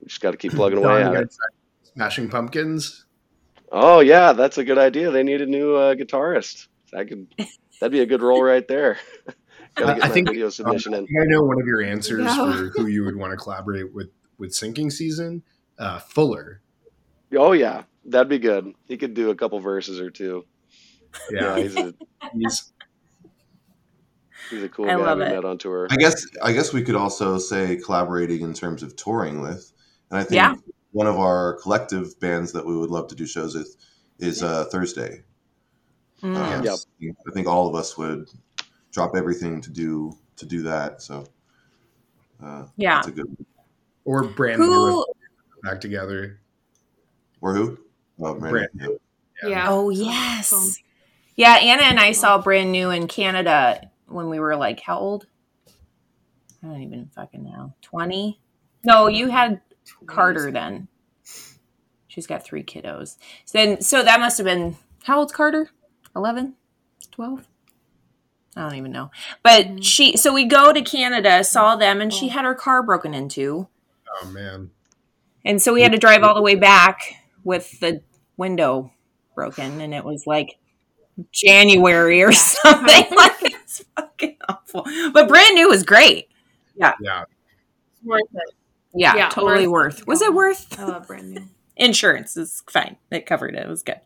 we just got to keep plugging away at it. Smashing Pumpkins. Oh yeah, that's a good idea. They need a new uh, guitarist. That could that'd be a good role right there. I think video submission um, in. I know one of your answers no. for who you would want to collaborate with with Sinking Season, uh, Fuller. Oh yeah, that'd be good. He could do a couple verses or two. Yeah, yeah he's a, he's. He's a cool I guy we met on tour. I guess I guess we could also say collaborating in terms of touring with. And I think yeah. one of our collective bands that we would love to do shows with is uh, Thursday. Mm. Um, yep. so I think all of us would drop everything to do to do that. So uh, yeah. that's a good one. Or Brand New back together. Or who? Oh, Brand, Brand New. Yeah. yeah. Oh, yes. Yeah, Anna and I saw Brand New in Canada when we were like, how old? I don't even fucking know. twenty? No, you had Carter then. She's got three kiddos. So then, so that must have been, how old's Carter? eleven? twelve? I don't even know. But mm-hmm. she, so we go to Canada, saw them, and she had her car broken into. Oh, man. And so we had to drive all the way back with the window broken, and it was like January or something like that. It's fucking awful. But Brand New was great. Yeah. Yeah. It's worth it. Yeah, yeah totally worth. worth. Was it worth? I love Brand New. Insurance is fine. It covered it. It was good.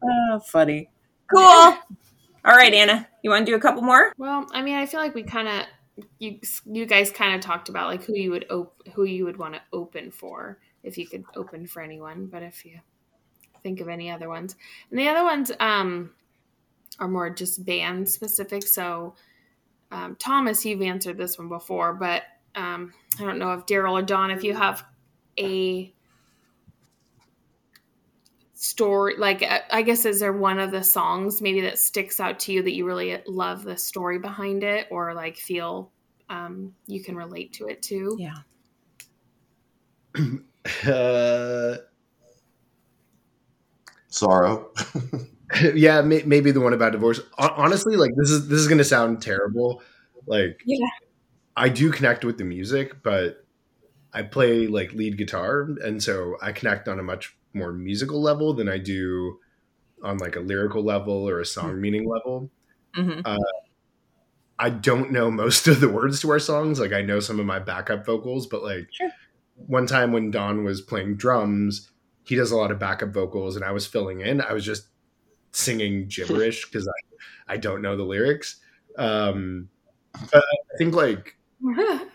Oh, funny. Cool. All right, Anna. You want to do a couple more? Well, I mean, I feel like we kind of you you guys kind of talked about like who you would op- who you would want to open for if you could open for anyone, but if you think of any other ones. And the other ones um are more just band specific. So, um, Thomas, you've answered this one before, but um, I don't know if Daryl or Don, if you have a story, like, I guess, is there one of the songs maybe that sticks out to you that you really love the story behind it, or like feel um, you can relate to it too? Yeah. Uh, sorrow. Yeah, may- maybe the one about divorce. O- honestly, like this is this is gonna sound terrible. Like, yeah. I do connect with the music, but I play like lead guitar, and so I connect on a much more musical level than I do on like a lyrical level or a song meaning level. Mm-hmm. Uh, I don't know most of the words to our songs. Like, I know some of my backup vocals, but like. Sure. One time when Don was playing drums, he does a lot of backup vocals, and I was filling in. I was just singing gibberish because I, I don't know the lyrics. Um, but I think like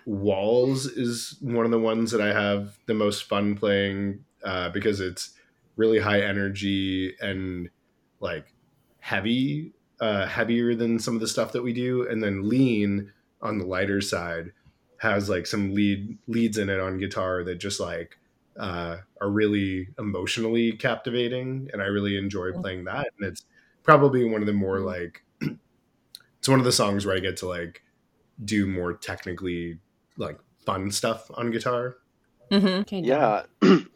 Walls is one of the ones that I have the most fun playing uh, because it's really high energy and like heavy, uh, heavier than some of the stuff that we do. And then Lean on the lighter side has like some lead leads in it on guitar that just like uh, are really emotionally captivating. And I really enjoy playing that. And it's probably one of the more like, it's one of the songs where I get to like do more technically like fun stuff on guitar. Mm-hmm. Yeah.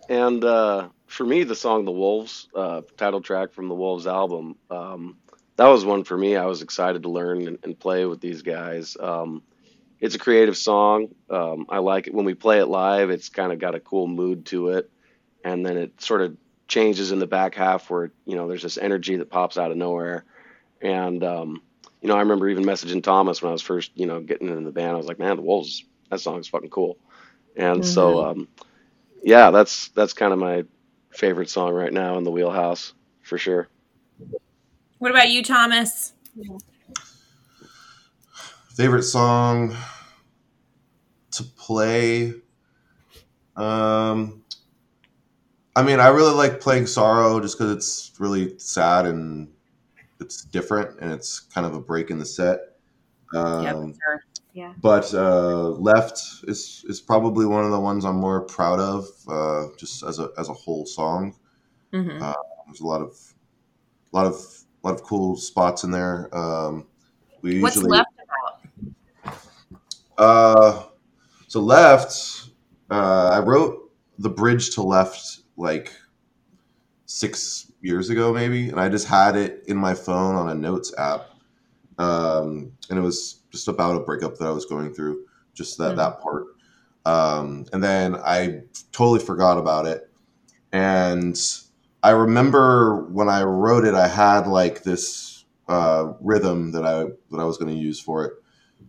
And uh, for me, the song, The Wolves, uh, title track from the Wolves album. Um, that was one for me. I was excited to learn and, and play with these guys. Um, It's a creative song. Um, I like it. When we play it live, it's kind of got a cool mood to it. And then it sort of changes in the back half where, you know, there's this energy that pops out of nowhere. And, um, you know, I remember even messaging Thomas when I was first, you know, getting in the band. I was like, man, The Wolves, that song is fucking cool. And mm-hmm. so, um, yeah, that's that's kind of my favorite song right now in the wheelhouse for sure. What about you, Thomas? Yeah. Favorite song to play? Um, I mean, I really like playing Sorrow just because it's really sad and it's different and it's kind of a break in the set. Um, yeah, sure. Yeah. But uh, Left is is probably one of the ones I'm more proud of, uh, just as a as a whole song. Mm-hmm. Uh, there's a lot of lot of lot of cool spots in there. Um, we What's usually. Left? Uh, so Left, uh, I wrote the bridge to Left like six years ago, maybe. And I just had it in my phone on a notes app. Um, and it was just about a breakup that I was going through, just that, mm-hmm. that part. Um, and then I totally forgot about it. And I remember when I wrote it, I had like this, uh, rhythm that I, that I was going to use for it.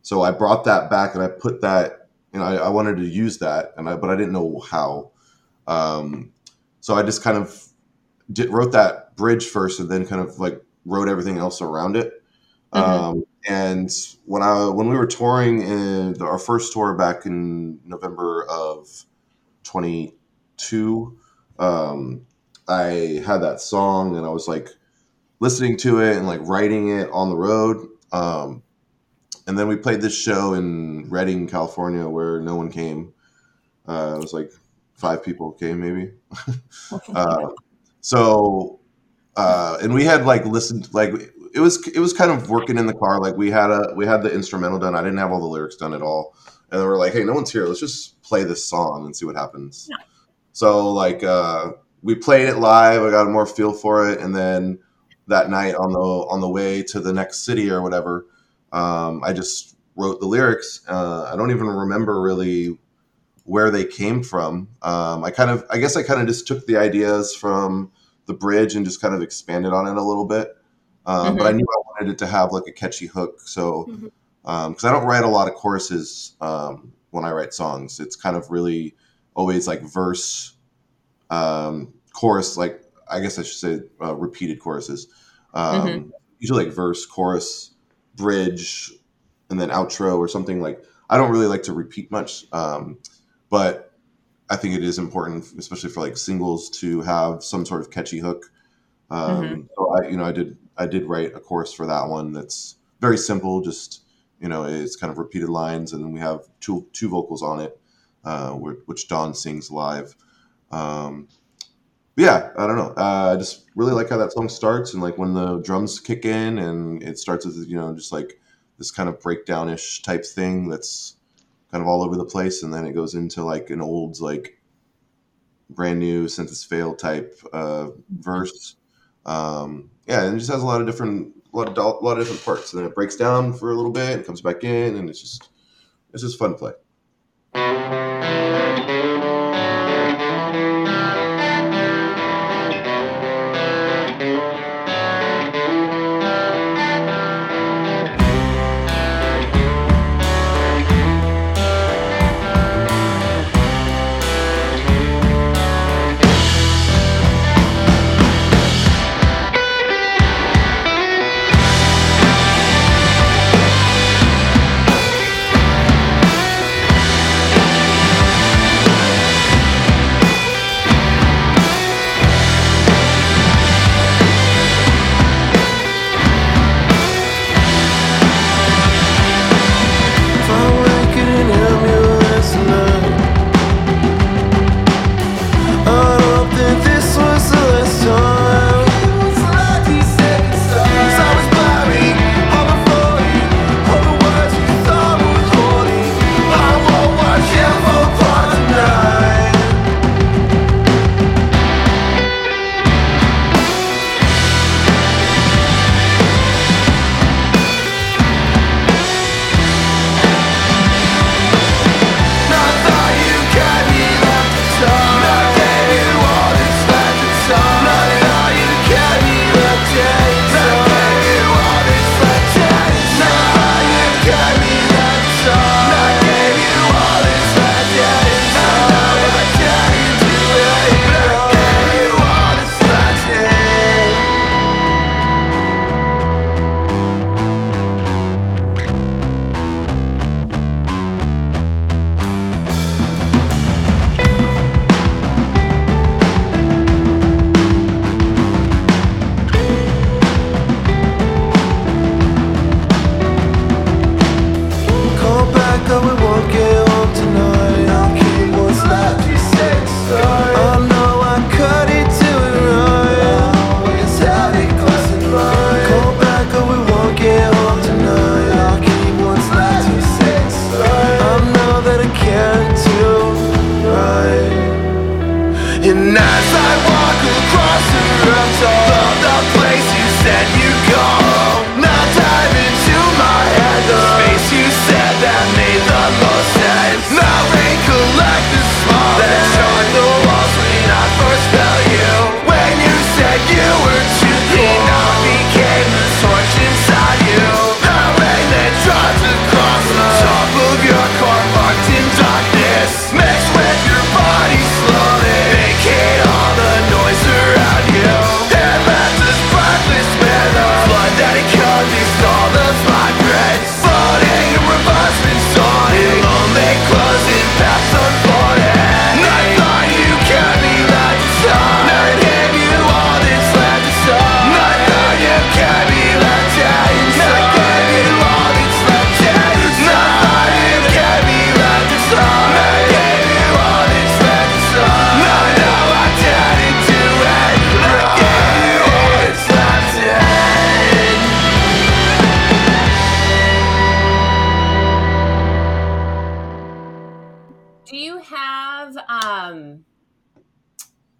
So I brought that back and I put that, you know, I, I wanted to use that, and I, but I didn't know how. Um, so I just kind of did, wrote that bridge first and then kind of like wrote everything else around it. Mm-hmm. Um, and when I, when we were touring in our first tour back in November of twenty-two, um, I had that song and I was like listening to it and like writing it on the road. Um, And then we played this show in Redding, California, where no one came. Uh, it was like five people came, maybe. uh, so, uh, and we had like listened, like it was it was kind of working in the car. Like we had a we had the instrumental done. I didn't have all the lyrics done at all. And we were like, hey, no one's here. Let's just play this song and see what happens. Yeah. So like uh, we played it live. I got a more feel for it. And then that night on the on the way to the next city or whatever. Um, I just wrote the lyrics. Uh, I don't even remember really where they came from. Um, I kind of, I guess I kind of just took the ideas from the bridge and just kind of expanded on it a little bit. Um, mm-hmm. But I knew I wanted it to have like a catchy hook. So, mm-hmm. um, cause I don't write a lot of choruses, um, when I write songs, it's kind of really always like verse, um, chorus, like, I guess I should say, uh, repeated choruses, um, mm-hmm. usually like verse, chorus, bridge, and then outro or something. Like I don't really like to repeat much, um, but I think it is important, especially for like singles, to have some sort of catchy hook. Um, mm-hmm. So I, you know, I did I did write a chorus for that one that's very simple. Just you know, it's kind of repeated lines, and then we have two two vocals on it, uh, which Don sings live. Um, yeah, I don't know. Uh, I just really like how that song starts, and like when the drums kick in and it starts with, you know, just like this kind of breakdown-ish type thing that's kind of all over the place. And then it goes into like an old, like brand new census fail type uh, verse. Um, yeah, and it just has a lot of different, a lot of, a lot of different parts. And then it breaks down for a little bit and comes back in, and it's just, it's just fun to play.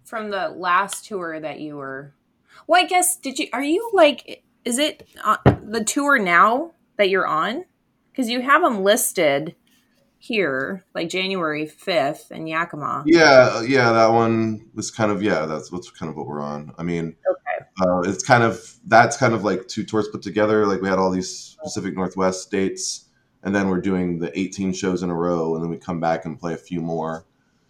From the last tour that you were, well, I guess, did you, are you like, is it uh, the tour now that you're on? Because you have them listed here, like January fifth in Yakima. Yeah, yeah, that one was kind of, yeah, that's what's kind of what we're on. I mean, okay. uh, it's kind of, that's kind of like two tours put together. Like we had all these Pacific Northwest dates, and then we're doing the eighteen shows in a row, and then we come back and play a few more.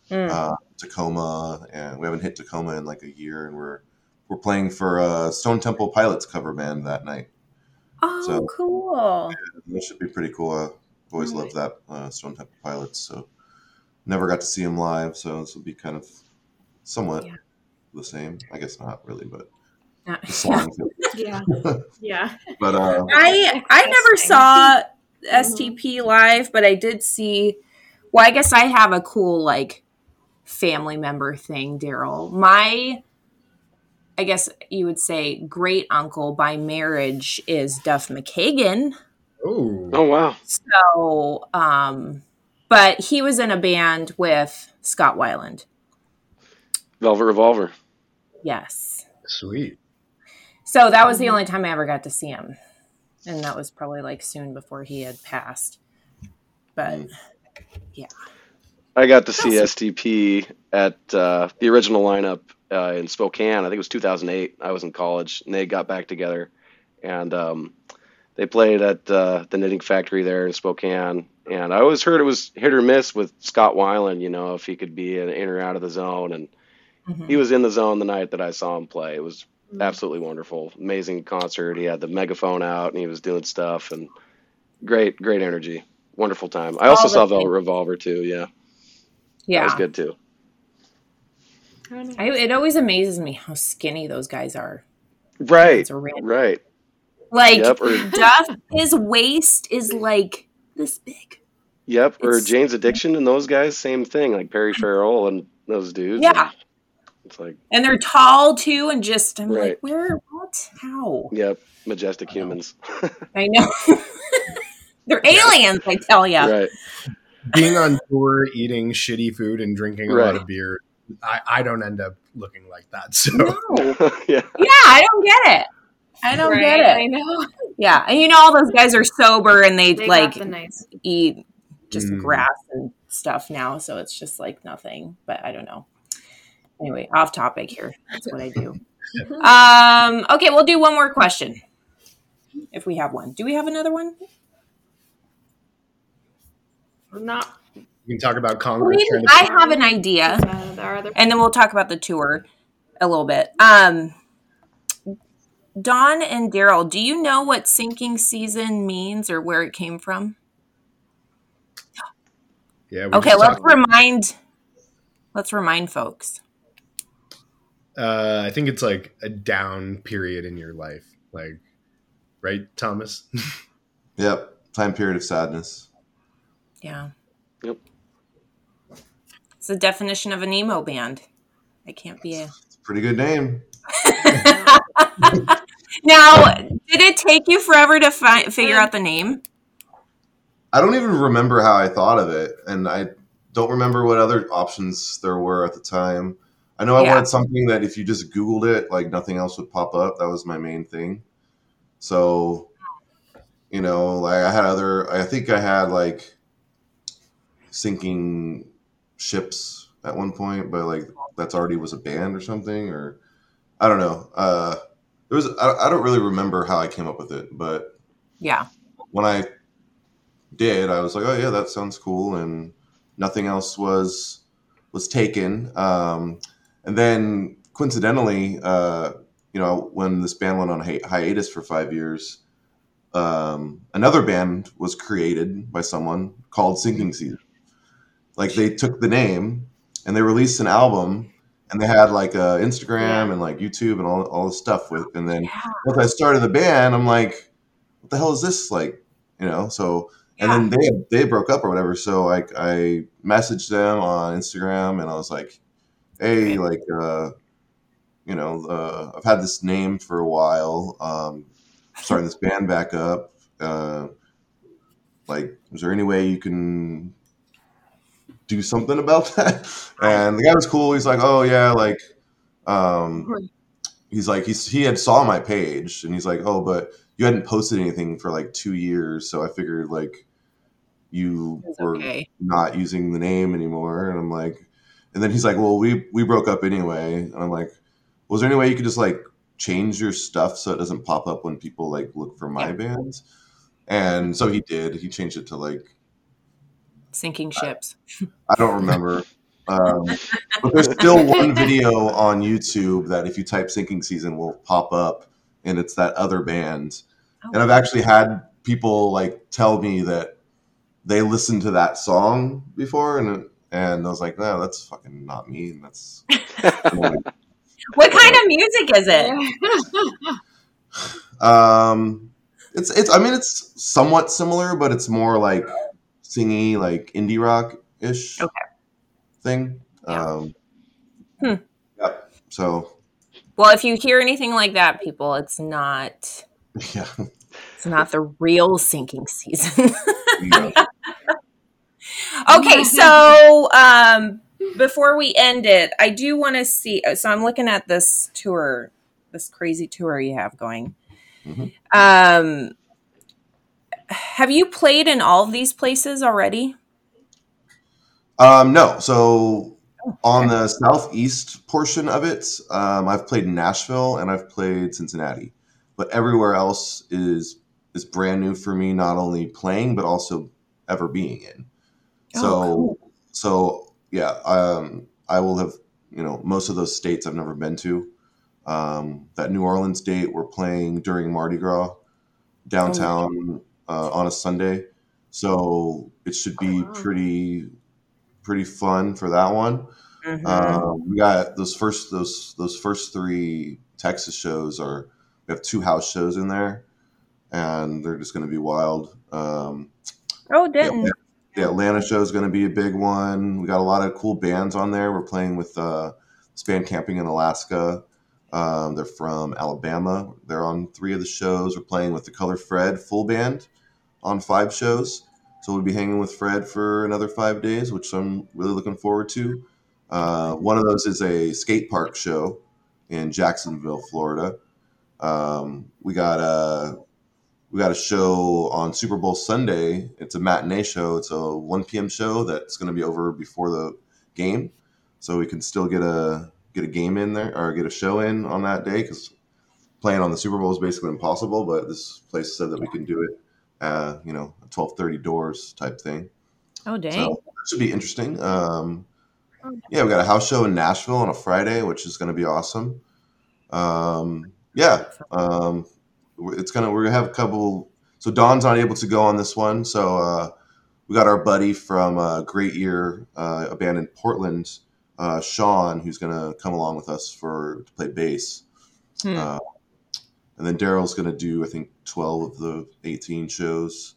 Mm. Uh, Tacoma, and we haven't hit Tacoma in like a year, and we're we're playing for a Stone Temple Pilots cover band that night. Oh, so, cool! Yeah, that should be pretty cool. I always right. loved that uh, Stone Temple Pilots, so never got to see them live. So this will be kind of somewhat yeah. the same, I guess not really, but uh, yeah, yeah. But uh, I I never saw S T P live, but I did see. Well, I guess I have a cool like family member thing, Daryl. My, I guess you would say, great uncle by marriage is Duff McKagan. Ooh. Oh, wow. So, um, but he was in a band with Scott Weiland. Velvet Revolver. Yes. Sweet. So that was the only time I ever got to see him. And that was probably like soon before he had passed. But yeah. I got to see S T P at uh, the original lineup uh, in Spokane. I think it was two thousand eight. I was in college and they got back together. And um, they played at uh, the Knitting Factory there in Spokane. And I always heard it was hit or miss with Scott Weiland, you know, if he could be in, in or out of the zone. And mm-hmm. he was in the zone the night that I saw him play. It was absolutely wonderful, amazing concert. He had the megaphone out and he was doing stuff, and great, great energy, wonderful time. I also saw Velvet Revolver too. Yeah, yeah, that was good too. I, it always amazes me how skinny those guys are. Right, right. Like yep, or, Duff, his waist is like this big. Yep, it's, or Jane's Addiction and those guys, same thing. Like Perry Farrell and those dudes. Yeah. And, it's like, and they're tall too, and just I'm right. like, where, what, how? Yep, majestic humans. I know they're aliens, I tell you. Right. Being on tour, eating shitty food, and drinking right. a lot of beer, I, I don't end up looking like that. So no. yeah. yeah, I don't get it. I don't right. get it. I know. Yeah, and you know all those guys are sober and they, they like the nice. eat just mm. grass and stuff now, so it's just like nothing. But I don't know. Anyway, off topic here. That's what I do. Um, okay, we'll do one more question. If we have one. Do we have another one? Or not. We can talk about Congress. I, mean, I have an idea. Uh, and then we'll talk about the tour a little bit. Um, Don and Daryl, do you know what Sinking Season means or where it came from? Yeah. Okay, let's remind, let's remind folks. Uh, I think it's like a down period in your life, like, right, Thomas? Yep. Time period of sadness. Yeah. Yep. It's the definition of an emo band. I can't be a... It's a pretty good name. Now, did it take you forever to fi- figure out the name? I don't even remember how I thought of it, and I don't remember what other options there were at the time. I know I yeah. wanted something that if you just Googled it, like nothing else would pop up. That was my main thing. So, you know, like I had other, I think I had like sinking ships at one point, but like that's already was a band or something, or I don't know. Uh, it was, I, I don't really remember how I came up with it, but yeah, when I did, I was like, oh yeah, that sounds cool. And nothing else was, was taken. Um, And then coincidentally, uh, you know, when this band went on hi- hiatus for five years, um, another band was created by someone called Sinking Season. Like they took the name and they released an album and they had like a Instagram and like YouTube and all, all this stuff with. And then yeah. once I started the band, I'm like, what the hell is this? Like, you know, so, yeah. and then they, they broke up or whatever. So like I messaged them on Instagram and I was like, hey, like, uh, you know, uh, I've had this name for a while, um, starting this band back up. Uh, like, is there any way you can do something about that? And the guy was cool. He's like, oh yeah. Like, um, he's like, he's, he had saw my page and he's like, oh, but you hadn't posted anything for like two years. So I figured like you were okay. not using the name anymore. And I'm like, and then he's like, well, we, we broke up anyway. And I'm like, well, is there any way you could just like change your stuff so it doesn't pop up when people like look for my yeah. bands? And so he did. He changed it to like Sinking Ships. I, I don't remember. um, but there's still one video on YouTube that if you type Sinking Season will pop up, and it's that other band. Oh. And I've actually had people like tell me that they listened to that song before and it, And I was like, no, that's fucking not me. And that's what kind of music is it? um, it's it's. I mean, it's somewhat similar, but it's more like singy, like indie rock ish okay. thing. Um, hmm. Yeah. So. Well, if you hear anything like that, people, it's not. Yeah. It's not the real sinking season. No. Okay, so um, before we end it, I do want to see. So I'm looking at this tour, this crazy tour you have going. Mm-hmm. Um, have you played in all of these places already? Um, no. So on the southeast portion of it, um, I've played in Nashville and I've played Cincinnati, but everywhere else is is brand new for me. Not only playing, but also ever being in. Oh, so, cool. so yeah, um, I will have, you know, most of those states I've never been to. Um, that New Orleans date we're playing during Mardi Gras downtown uh, on a Sunday. So it should be oh, wow. pretty, pretty fun for that one. Mm-hmm. Um, we got those first, those, those first three Texas shows are, we have two house shows in there and they're just going to be wild. Um, oh, didn't. Yeah, the Atlanta show is going to be a big one. We got a lot of cool bands on there. We're playing with uh, this band Camping in Alaska. Um, they're from Alabama. They're on three of the shows. We're playing with the Color Fred full band on five shows. So we'll be hanging with Fred for another five days, which I'm really looking forward to. Uh, one of those is a skate park show in Jacksonville, Florida. Um, we got a we got a show on Super Bowl Sunday. It's a matinee show. It's a one p.m. show that's going to be over before the game, so we can still get a. get a game in there or get a show in on that day, because playing on the Super Bowl is basically impossible, but this place said that we can do it, uh, you know, twelve thirty doors type thing. Oh, dang. So that should be interesting. Um, yeah, we got a house show in Nashville on a Friday, which is going to be awesome. Um, yeah. Um, it's going to, we're going to have a couple. So Don's not able to go on this one. So uh, we got our buddy from uh, Great Year, uh, a band in Portland, Uh, Sean, who's going to come along with us for to play bass. Hmm. Uh, and then Daryl's going to do, I think, twelve of the eighteen shows.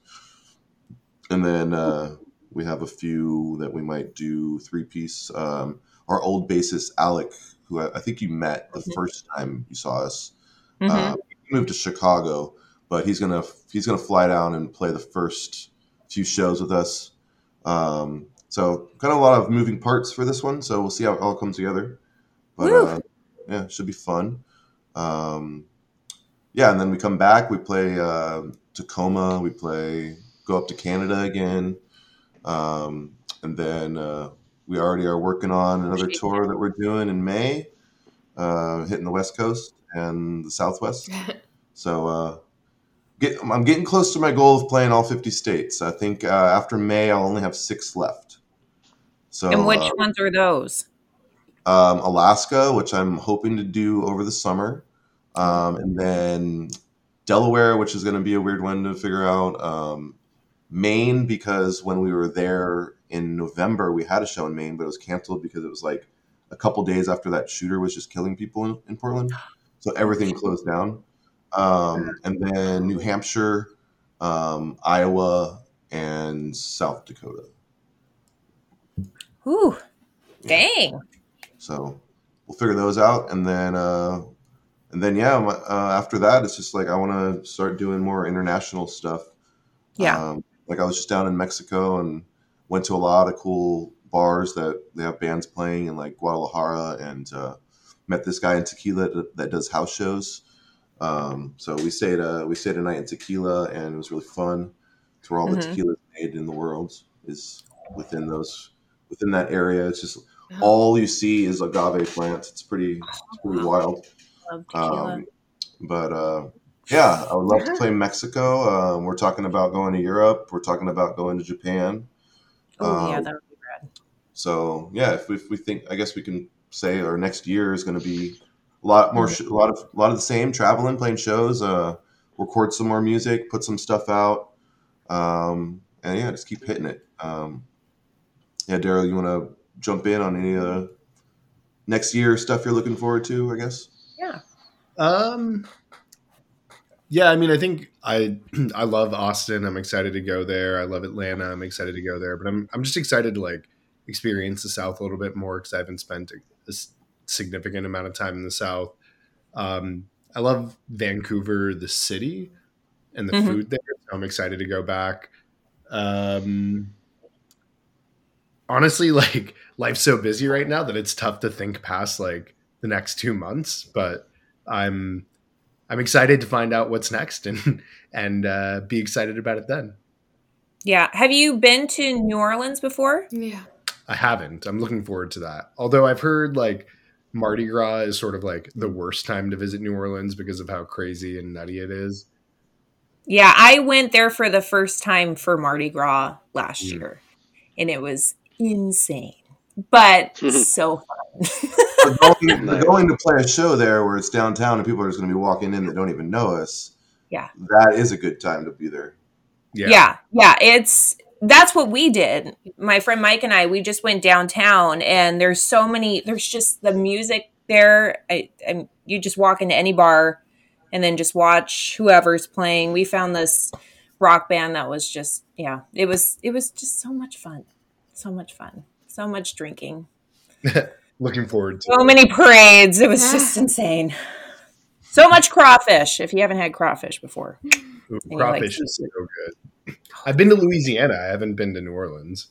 And then uh, we have a few that we might do three-piece. Um, our old bassist, Alec, who I, I think you met the mm-hmm. first time you saw us, mm-hmm. uh, he moved to Chicago, but he's going to he's gonna fly down and play the first few shows with us. Um So kind of a lot of moving parts for this one. So we'll see how it all comes together. But uh, yeah, it should be fun. Um, yeah, and then we come back. We play uh, Tacoma. We play go up to Canada again. Um, and then uh, we already are working on another tour that we're doing in May, uh, hitting the West Coast and the Southwest. So uh, get, I'm getting close to my goal of playing all fifty states. I think uh, after May, I'll only have six left. So, and which uh, ones are those? Um, Alaska, which I'm hoping to do over the summer. Um, and then Delaware, which is going to be a weird one to figure out. Um, Maine, because when we were there in November, we had a show in Maine, but it was canceled because it was like a couple days after that shooter was just killing people in, in Portland. So everything closed down. Um, and then New Hampshire, um, Iowa, and South Dakota. Ooh, dang. So we'll figure those out. And then, uh, and then, yeah, uh, after that, it's just like, I want to start doing more international stuff. Yeah. Um, like I was just down in Mexico and went to a lot of cool bars that they have bands playing in, like Guadalajara, and, uh, met this guy in Tequila that does house shows. Um, so we stayed, uh, we stayed a night in Tequila, and it was really fun. It's where all mm-hmm. the tequila made in the world is within those, within that area. It's just all you see is agave plants. It's pretty, it's pretty wild. Um, but uh, yeah, I would love to play Mexico. Um, we're talking about going to Europe. We're talking about going to Japan. Oh um, yeah, that would be rad. So yeah, if we, if we think, I guess we can say our next year is going to be a lot more, a lot of, a lot of the same, traveling, playing shows, uh, record some more music, put some stuff out, um, and yeah, just keep hitting it. Um, Yeah, Daryl, you want to jump in on any of the next year stuff you're looking forward to, I guess? Yeah. Um, yeah, I mean, I think I I love Austin. I'm excited to go there. I love Atlanta. I'm excited to go there. But I'm I'm just excited to, like, experience the South a little bit more because I haven't spent a, a significant amount of time in the South. Um, I love Vancouver, the city, and the mm-hmm. food there. So I'm excited to go back. Um, honestly, like life's so busy right now that it's tough to think past like the next two months. But I'm I'm excited to find out what's next and and uh, be excited about it then. Yeah. Have you been to New Orleans before? Yeah. I haven't. I'm looking forward to that. Although I've heard like Mardi Gras is sort of like the worst time to visit New Orleans because of how crazy and nutty it is. Yeah. I went there for the first time for Mardi Gras last mm. year and it was insane, but so fun. we're, going, we're going to play a show there where it's downtown and people are just going to be walking in that don't even know us. Yeah. That is a good time to be there. Yeah. yeah, yeah, it's that's what we did. My friend Mike and I, we just went downtown, and there's so many. There's just the music there. I, I'm, you just walk into any bar, and then just watch whoever's playing. We found this rock band that was just, yeah, it was it was just so much fun, so much fun, so much drinking. Looking forward to so it. Many parades. It was yeah. just insane. So much crawfish. If you haven't had crawfish before, Ooh, crawfish like, is so good. I've been to Louisiana. I haven't been to New Orleans.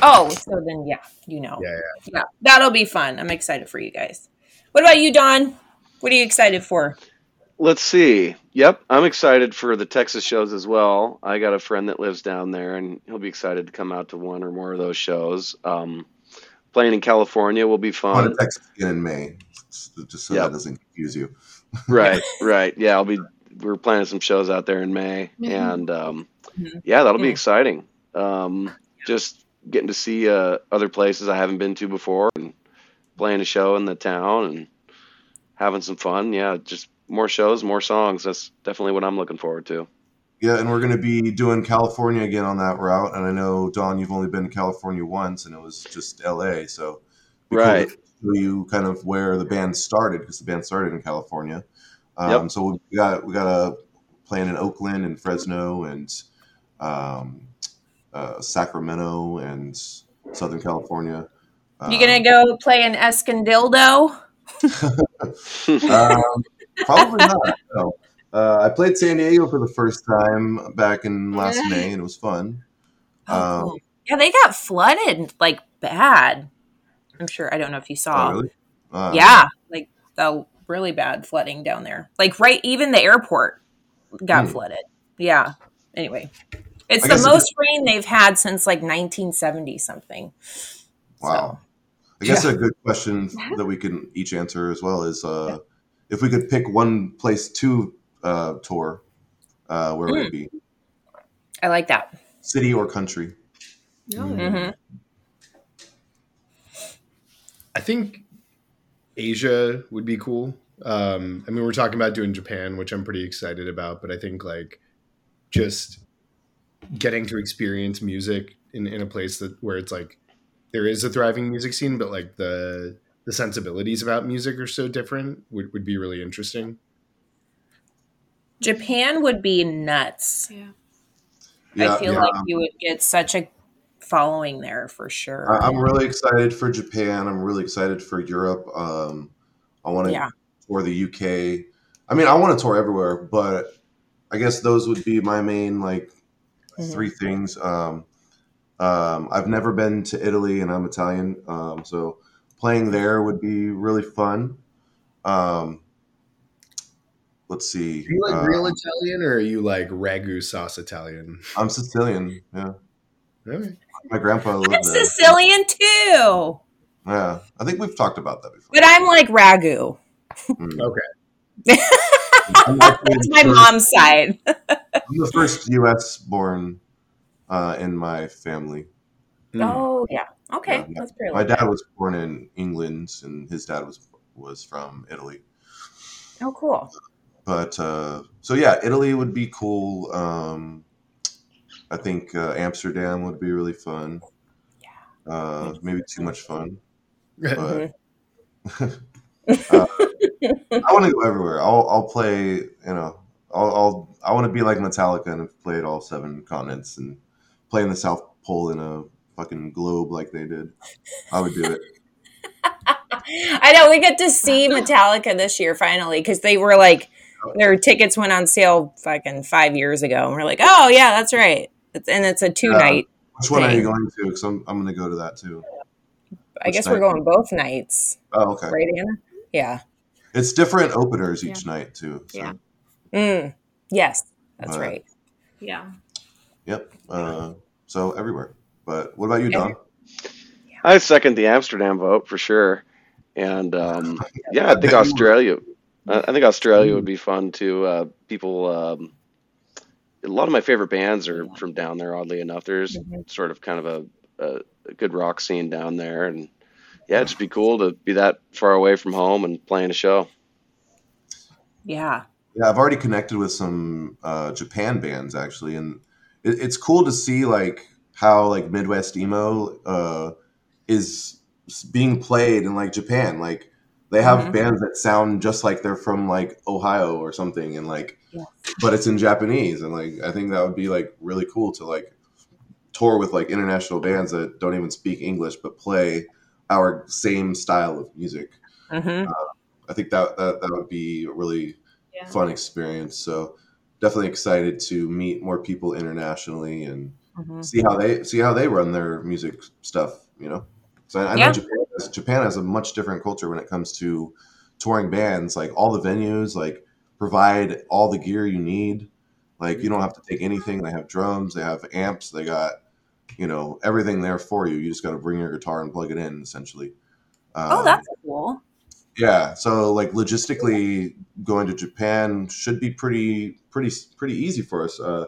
Oh, so then yeah, you know, yeah, yeah. yeah, that'll be fun. I'm excited for you guys. What about you, Don? What are you excited for? Let's see. Yep, I'm excited for the Texas shows as well. I got a friend that lives down there, and he'll be excited to come out to one or more of those shows. Um, playing in California will be fun. I'm in Texas again in May, just so yep. that doesn't confuse you. Right, right. Yeah, I'll be. We're planning some shows out there in May, mm-hmm. and um, mm-hmm. yeah, that'll yeah. be exciting. Um, just getting to see uh, other places I haven't been to before, and playing a show in the town, and having some fun. Yeah, just more shows, more songs. That's definitely what I'm looking forward to. Yeah, and we're going to be doing California again on that route. And I know, Don, you've only been to California once, and it was just L A. So right. You kind of where the band started because the band started in California. Um, yep. So we got we got a plan in Oakland and Fresno and um, uh, Sacramento and Southern California. Um, you gonna go play in Escondido? um, probably not. No. Uh, I played San Diego for the first time back in last yeah. May, and it was fun. Oh, um, cool. Yeah, they got flooded like bad. I'm sure. I don't know if you saw. Oh, really? uh, yeah, like the really bad flooding down there. Like right, even the airport got hmm. flooded. Yeah. Anyway, it's I the most it's, rain they've had since like nineteen seventy something. Wow. So, I guess yeah. a good question that we can each answer as well is uh, yeah. if we could pick one place to uh, tour, uh, where mm. would it be? I like that. City or country? No. Mm. Mm-hmm. I think Asia would be cool. Um, I mean, we're talking about doing Japan, which I'm pretty excited about, but I think like just getting to experience music in, in a place that where it's like there is a thriving music scene, but like the the sensibilities about music are so different would, would be really interesting. Japan would be nuts. Yeah. yeah I feel yeah. like you would get such a following there for sure. I'm really excited for Japan. I'm really excited for Europe. Um, I want to yeah. tour the U K. I mean, I want to tour everywhere, but I guess those would be my main like mm-hmm. three things. Um, um, I've never been to Italy, and I'm Italian, um, so playing there would be really fun. Um, let's see. Are you like um, real Italian, or are you like ragu sauce Italian? I'm Sicilian. Yeah. Really? My grandpa lived I'm there. Sicilian too. Yeah, I think we've talked about that before. But I'm like ragu. Mm. Okay. That's my first, mom's side. I'm the first U S born uh, in my family. Oh mm. yeah. Okay. Yeah, that's pretty. My dad was born in England, and his dad was was from Italy. Oh, cool. But uh, so yeah, Italy would be cool. Um, I think uh, Amsterdam would be really fun. Yeah. Uh, maybe too much fun. But uh, I want to go everywhere. I'll I'll play. You know, I'll, I'll I want to be like Metallica and play at all seven continents and play in the South Pole in a fucking globe like they did. I would do it. I know. We get to see Metallica this year finally because they were like, their tickets went on sale fucking five years ago. And we're like, oh, yeah, that's right. It's, and it's a two-night uh, Which thing. One are you going to? Because I'm, I'm going to go to that too. I which guess night? We're going both nights. Oh, okay. Right, Anna? Yeah. It's different openers each yeah. night too. So. Yeah. Mm. Yes, that's uh, right. Yeah. Yep. Uh, so everywhere. But what about you, Don? Yeah. I second the Amsterdam vote for sure. And um, yeah, I think Australia. I think Australia would be fun too. Uh, people, um, a lot of my favorite bands are from down there. Oddly enough, there's mm-hmm. sort of kind of a, a, a good rock scene down there, and yeah, it'd just be cool to be that far away from home and playing a show. Yeah. Yeah, I've already connected with some uh, Japan bands actually, and it, it's cool to see like how like Midwest emo uh, is being played in like Japan. Like they have mm-hmm. bands that sound just like they're from like Ohio or something, and like, yes. but it's in Japanese. And like, I think that would be like really cool to like tour with like international bands that don't even speak English but play our same style of music. Mm-hmm. Uh, I think that, that that would be a really yeah. fun experience. So definitely excited to meet more people internationally and mm-hmm. see how they see how they run their music stuff. You know, so I, I yeah. know Japan has, Japan has a much different culture when it comes to touring bands. Like all the venues, like provide all the gear you need. Like you don't have to take anything. They have drums. They have amps. They got. You know, everything there for you. You just got to bring your guitar and plug it in, essentially. Um, oh, that's cool. Yeah. So, like, logistically, going to Japan should be pretty, pretty, pretty easy for us. Uh,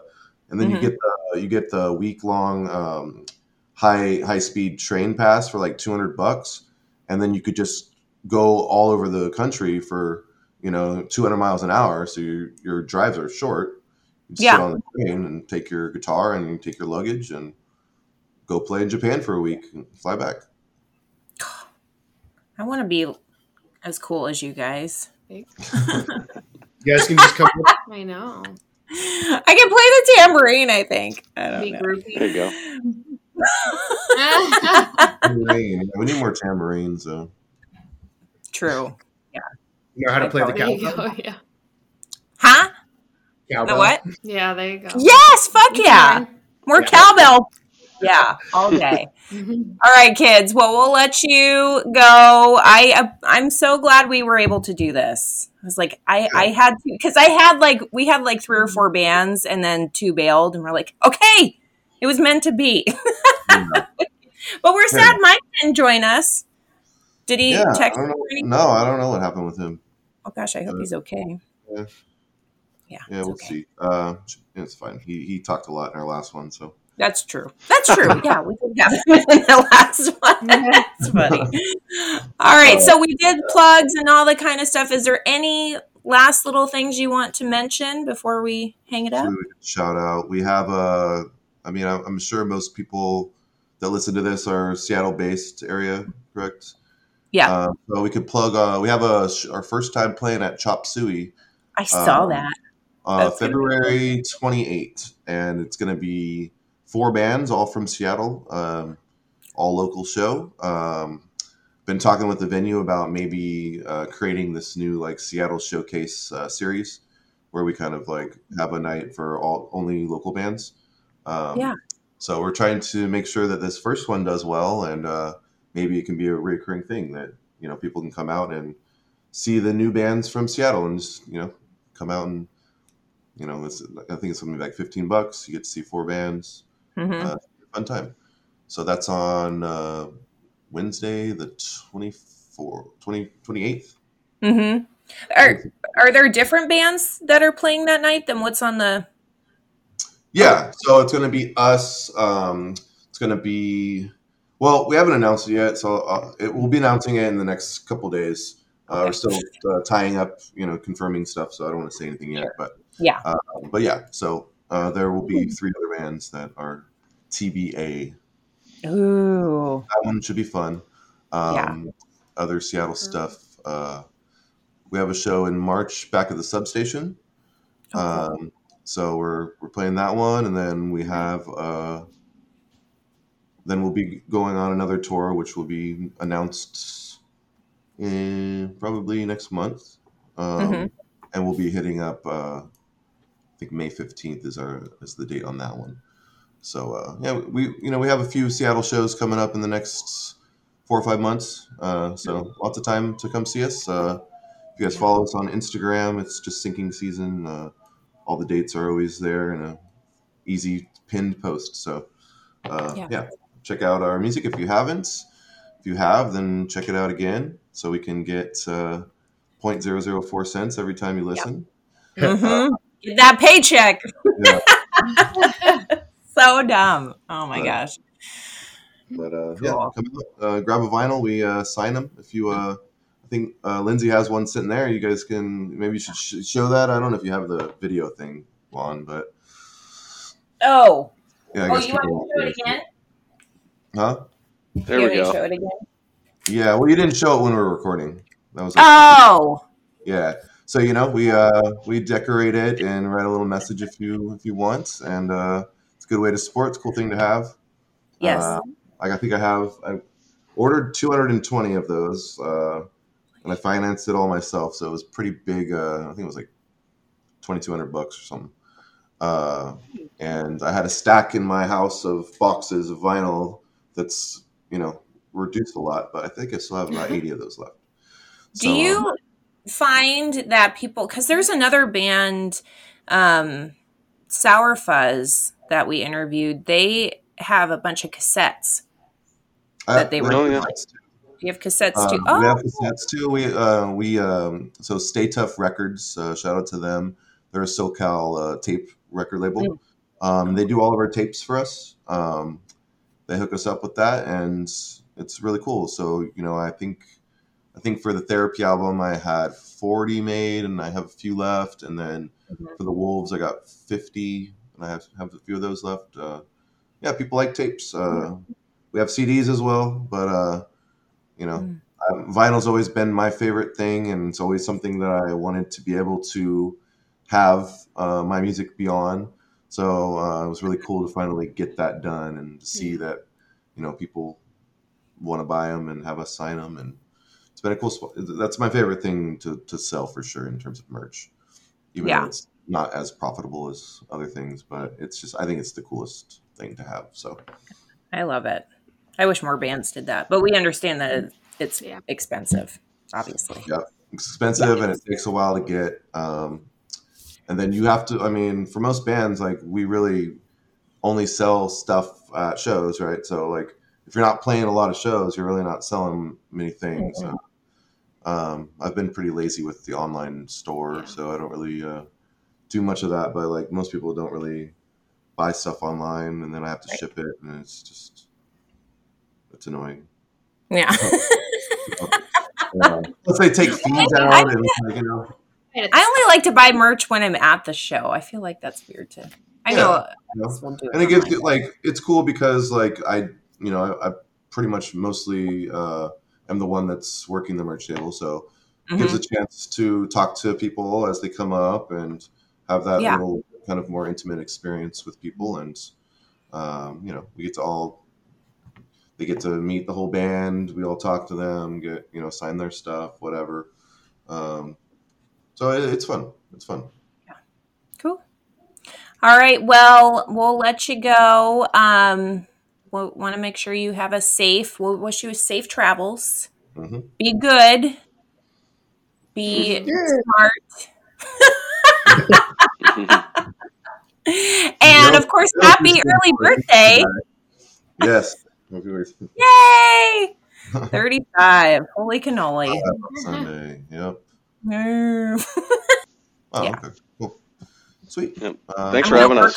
and then mm-hmm. you get the you get the week long um, high high speed train pass for like two hundred bucks, and then you could just go all over the country for you know two hundred miles an hour. So your your drives are short. You just yeah. sit on the train and take your guitar and you take your luggage and go play in Japan for a week and fly back. I want to be as cool as you guys. You guys can just come. With- I know. I can play the tambourine, I think. I don't be know. Groupie. There you go. We need more tambourines, though. True. Yeah. You know how to play the cowbell? Yeah. Huh? Cowbell. The what? Yeah, there you go. Yes, fuck you yeah. Can. More yeah. cowbell. Yeah, all day. All right, kids. Well, we'll let you go. I uh, I'm so glad we were able to do this. I was like, I I had because I had like we had like three or four bands, and then two bailed, and we're like, okay, it was meant to be. yeah. But we're sad hey. Mike didn't join us. Did he yeah, text? I don't know, no, I don't know what happened with him. Oh gosh, I hope uh, he's okay. Yeah, yeah, yeah we'll okay. see. Uh, it's fine. He he talked a lot in our last one, so. That's true. That's true. Yeah, we did have them in the last one. That's funny. All right, so we did plugs and all the kind of stuff. Is there any last little things you want to mention before we hang it up? Shout out. We have a, I mean, I'm sure most people that listen to this are Seattle-based area, correct? Yeah. Uh, so we could plug, uh, we have a our first time playing at Chop Suey. I saw um, that. Uh, February twenty-eighth, and it's going to be four bands, all from Seattle, um, all local show. Um, been talking with the venue about maybe uh, creating this new like Seattle Showcase uh, series where we kind of like have a night for all only local bands. Um, yeah. So we're trying to make sure that this first one does well, and uh, maybe it can be a recurring thing that you know people can come out and see the new bands from Seattle and just you know come out and you know it's, I think it's gonna be like fifteen bucks. You get to see four bands. Mm-hmm. Uh, fun time. So that's on uh, Wednesday, the twenty-fourth, twenty, twenty-eighth. Mm-hmm. Are are there different bands that are playing that night than what's on the? Yeah, so it's going to be us. Um, it's going to be well, we haven't announced it yet, so uh, it, we'll be announcing it in the next couple days. Uh, okay. We're still uh, tying up, you know, confirming stuff, so I don't want to say anything yet. But yeah, uh, but yeah, so. Uh, there will be three other bands that are T B A. Ooh. That one should be fun. Um, yeah. Other Seattle stuff. Uh, we have a show in March back at the substation. Okay. Um, so we're we're playing that one. And then we have uh, Then we'll be going on another tour, which will be announced in probably next month. Um, mm-hmm. And we'll be hitting up, uh, I think May fifteenth is our is the date on that one. So, uh, yeah, we, you know, we have a few Seattle shows coming up in the next four or five months. Uh, so lots of time to come see us. Uh, if you guys follow us on Instagram, it's just Sinking Season. Uh, all the dates are always there in a easy pinned post. So, uh, yeah. yeah, check out our music if you haven't. If you have, then check it out again so we can get uh, zero point zero zero four cents every time you listen. Yep. Mm-hmm. Get that paycheck. Yeah. So dumb. Oh my uh, gosh. But uh, cool. yeah, come up, uh, grab a vinyl. We uh, sign them. If you, uh, I think uh, Lindsay has one sitting there. You guys can, maybe you should sh- show that. I don't know if you have the video thing on, but. Oh. Yeah, I oh, guess you want to show it again? Huh? There you we go. Show it again? Yeah, well, you didn't show it when we were recording. That was. Like, oh. Yeah. So, you know, we uh, we decorate it and write a little message if you if you want. And uh, it's a good way to support. It's a cool thing to have. Yes. Uh, like I think I have, I ordered two hundred twenty of those, uh, and I financed it all myself. So it was pretty big. Uh, I think it was like twenty-two hundred bucks or something. Uh, and I had a stack in my house of boxes of vinyl that's, you know, reduced a lot, but I think I still have about eighty of those left. Do so, you um, find that people, because there's another band, um, Sour Fuzz, that we interviewed, they have a bunch of cassettes that they were. Oh, yeah. You have cassettes too. Um, oh. We have cassettes too. We uh, we um, so Stay Tough Records. Uh, shout out to them. They're a SoCal uh, tape record label. Mm. Um, they do all of our tapes for us. Um, they hook us up with that, and it's really cool. So you know, I think I think for the Therapy album, I had forty made, and I have a few left. And then mm-hmm. for the Wolves, I got fifty, and I have have a few of those left. Uh, Yeah, people like tapes. Uh, we have C Ds as well, but uh, you know, mm. um, vinyl's always been my favorite thing, and it's always something that I wanted to be able to have uh, my music be on. So uh, it was really cool to finally get that done and to see mm. that you know people want to buy them and have us sign them, and it's been a cool spot. That's my favorite thing to to sell for sure in terms of merch, even yeah. though it's not as profitable as other things, but it's just I think it's the coolest thing to have. So I love it. I wish more bands did that, but we understand that it's yeah. expensive, obviously. Yeah, it's expensive yeah. and it takes a while to get. Um, and then you have to, I mean, for most bands, like we really only sell stuff at shows, right? So like if you're not playing a lot of shows, you're really not selling many things. Mm-hmm. So, um, I've been pretty lazy with the online store, yeah. so I don't really uh, do much of that, but like most people don't really buy stuff online, and then I have to right. ship it, and it's just it's annoying. Yeah. yeah. Unless they take fees out, I, and I, you know. I only like to buy merch when I'm at the show. I feel like that's weird too. I yeah, know. You know? I it and it gives it, like it's cool because like I you know I, I pretty much mostly uh, am the one that's working the merch table, so mm-hmm. it gives a chance to talk to people as they come up and have that yeah. little kind of more intimate experience with people, and um, you know, we get to all they get to meet the whole band, we all talk to them, get you know, sign their stuff, whatever. Um, so it, it's fun. It's fun. Yeah. Cool. All right. Well, we'll let you go. Um, we we'll, want to make sure you have a safe. We'll wish you safe travels. Mm-hmm. Be good. Be sure. smart. And nope. of course, nope. happy nope. early birthday! Yes, yay! thirty-five, holy cannoli! Uh, Sunday, yep. No. Oh, yeah. Okay. Cool. Sweet. Yep. Uh, thanks for having us.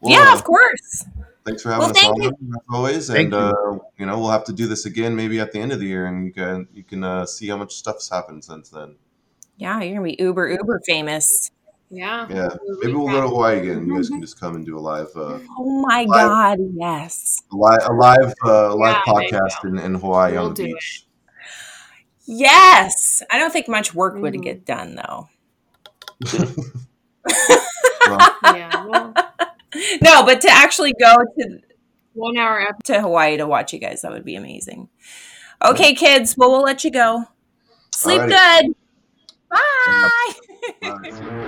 Well, yeah, uh, of course. Thanks for having well, us all as always, thank and you. Uh, you know we'll have to do this again maybe at the end of the year, and you can you can uh, see how much stuff's happened since then. Yeah, you're gonna be uber uber famous. Yeah. Yeah. Maybe we'll go to Hawaii again. You guys can just come and do a live. Uh, oh my live, God! Yes. A live, a live, uh, live yeah, podcast in, in Hawaii we'll on the beach. It. Yes. I don't think much work mm-hmm. would get done though. well, yeah. Well. No, but to actually go to one hour up to Hawaii to watch you guys. That would be amazing. Okay, kids. Well, we'll let you go. Sleep Alrighty. Good. Bye. Bye.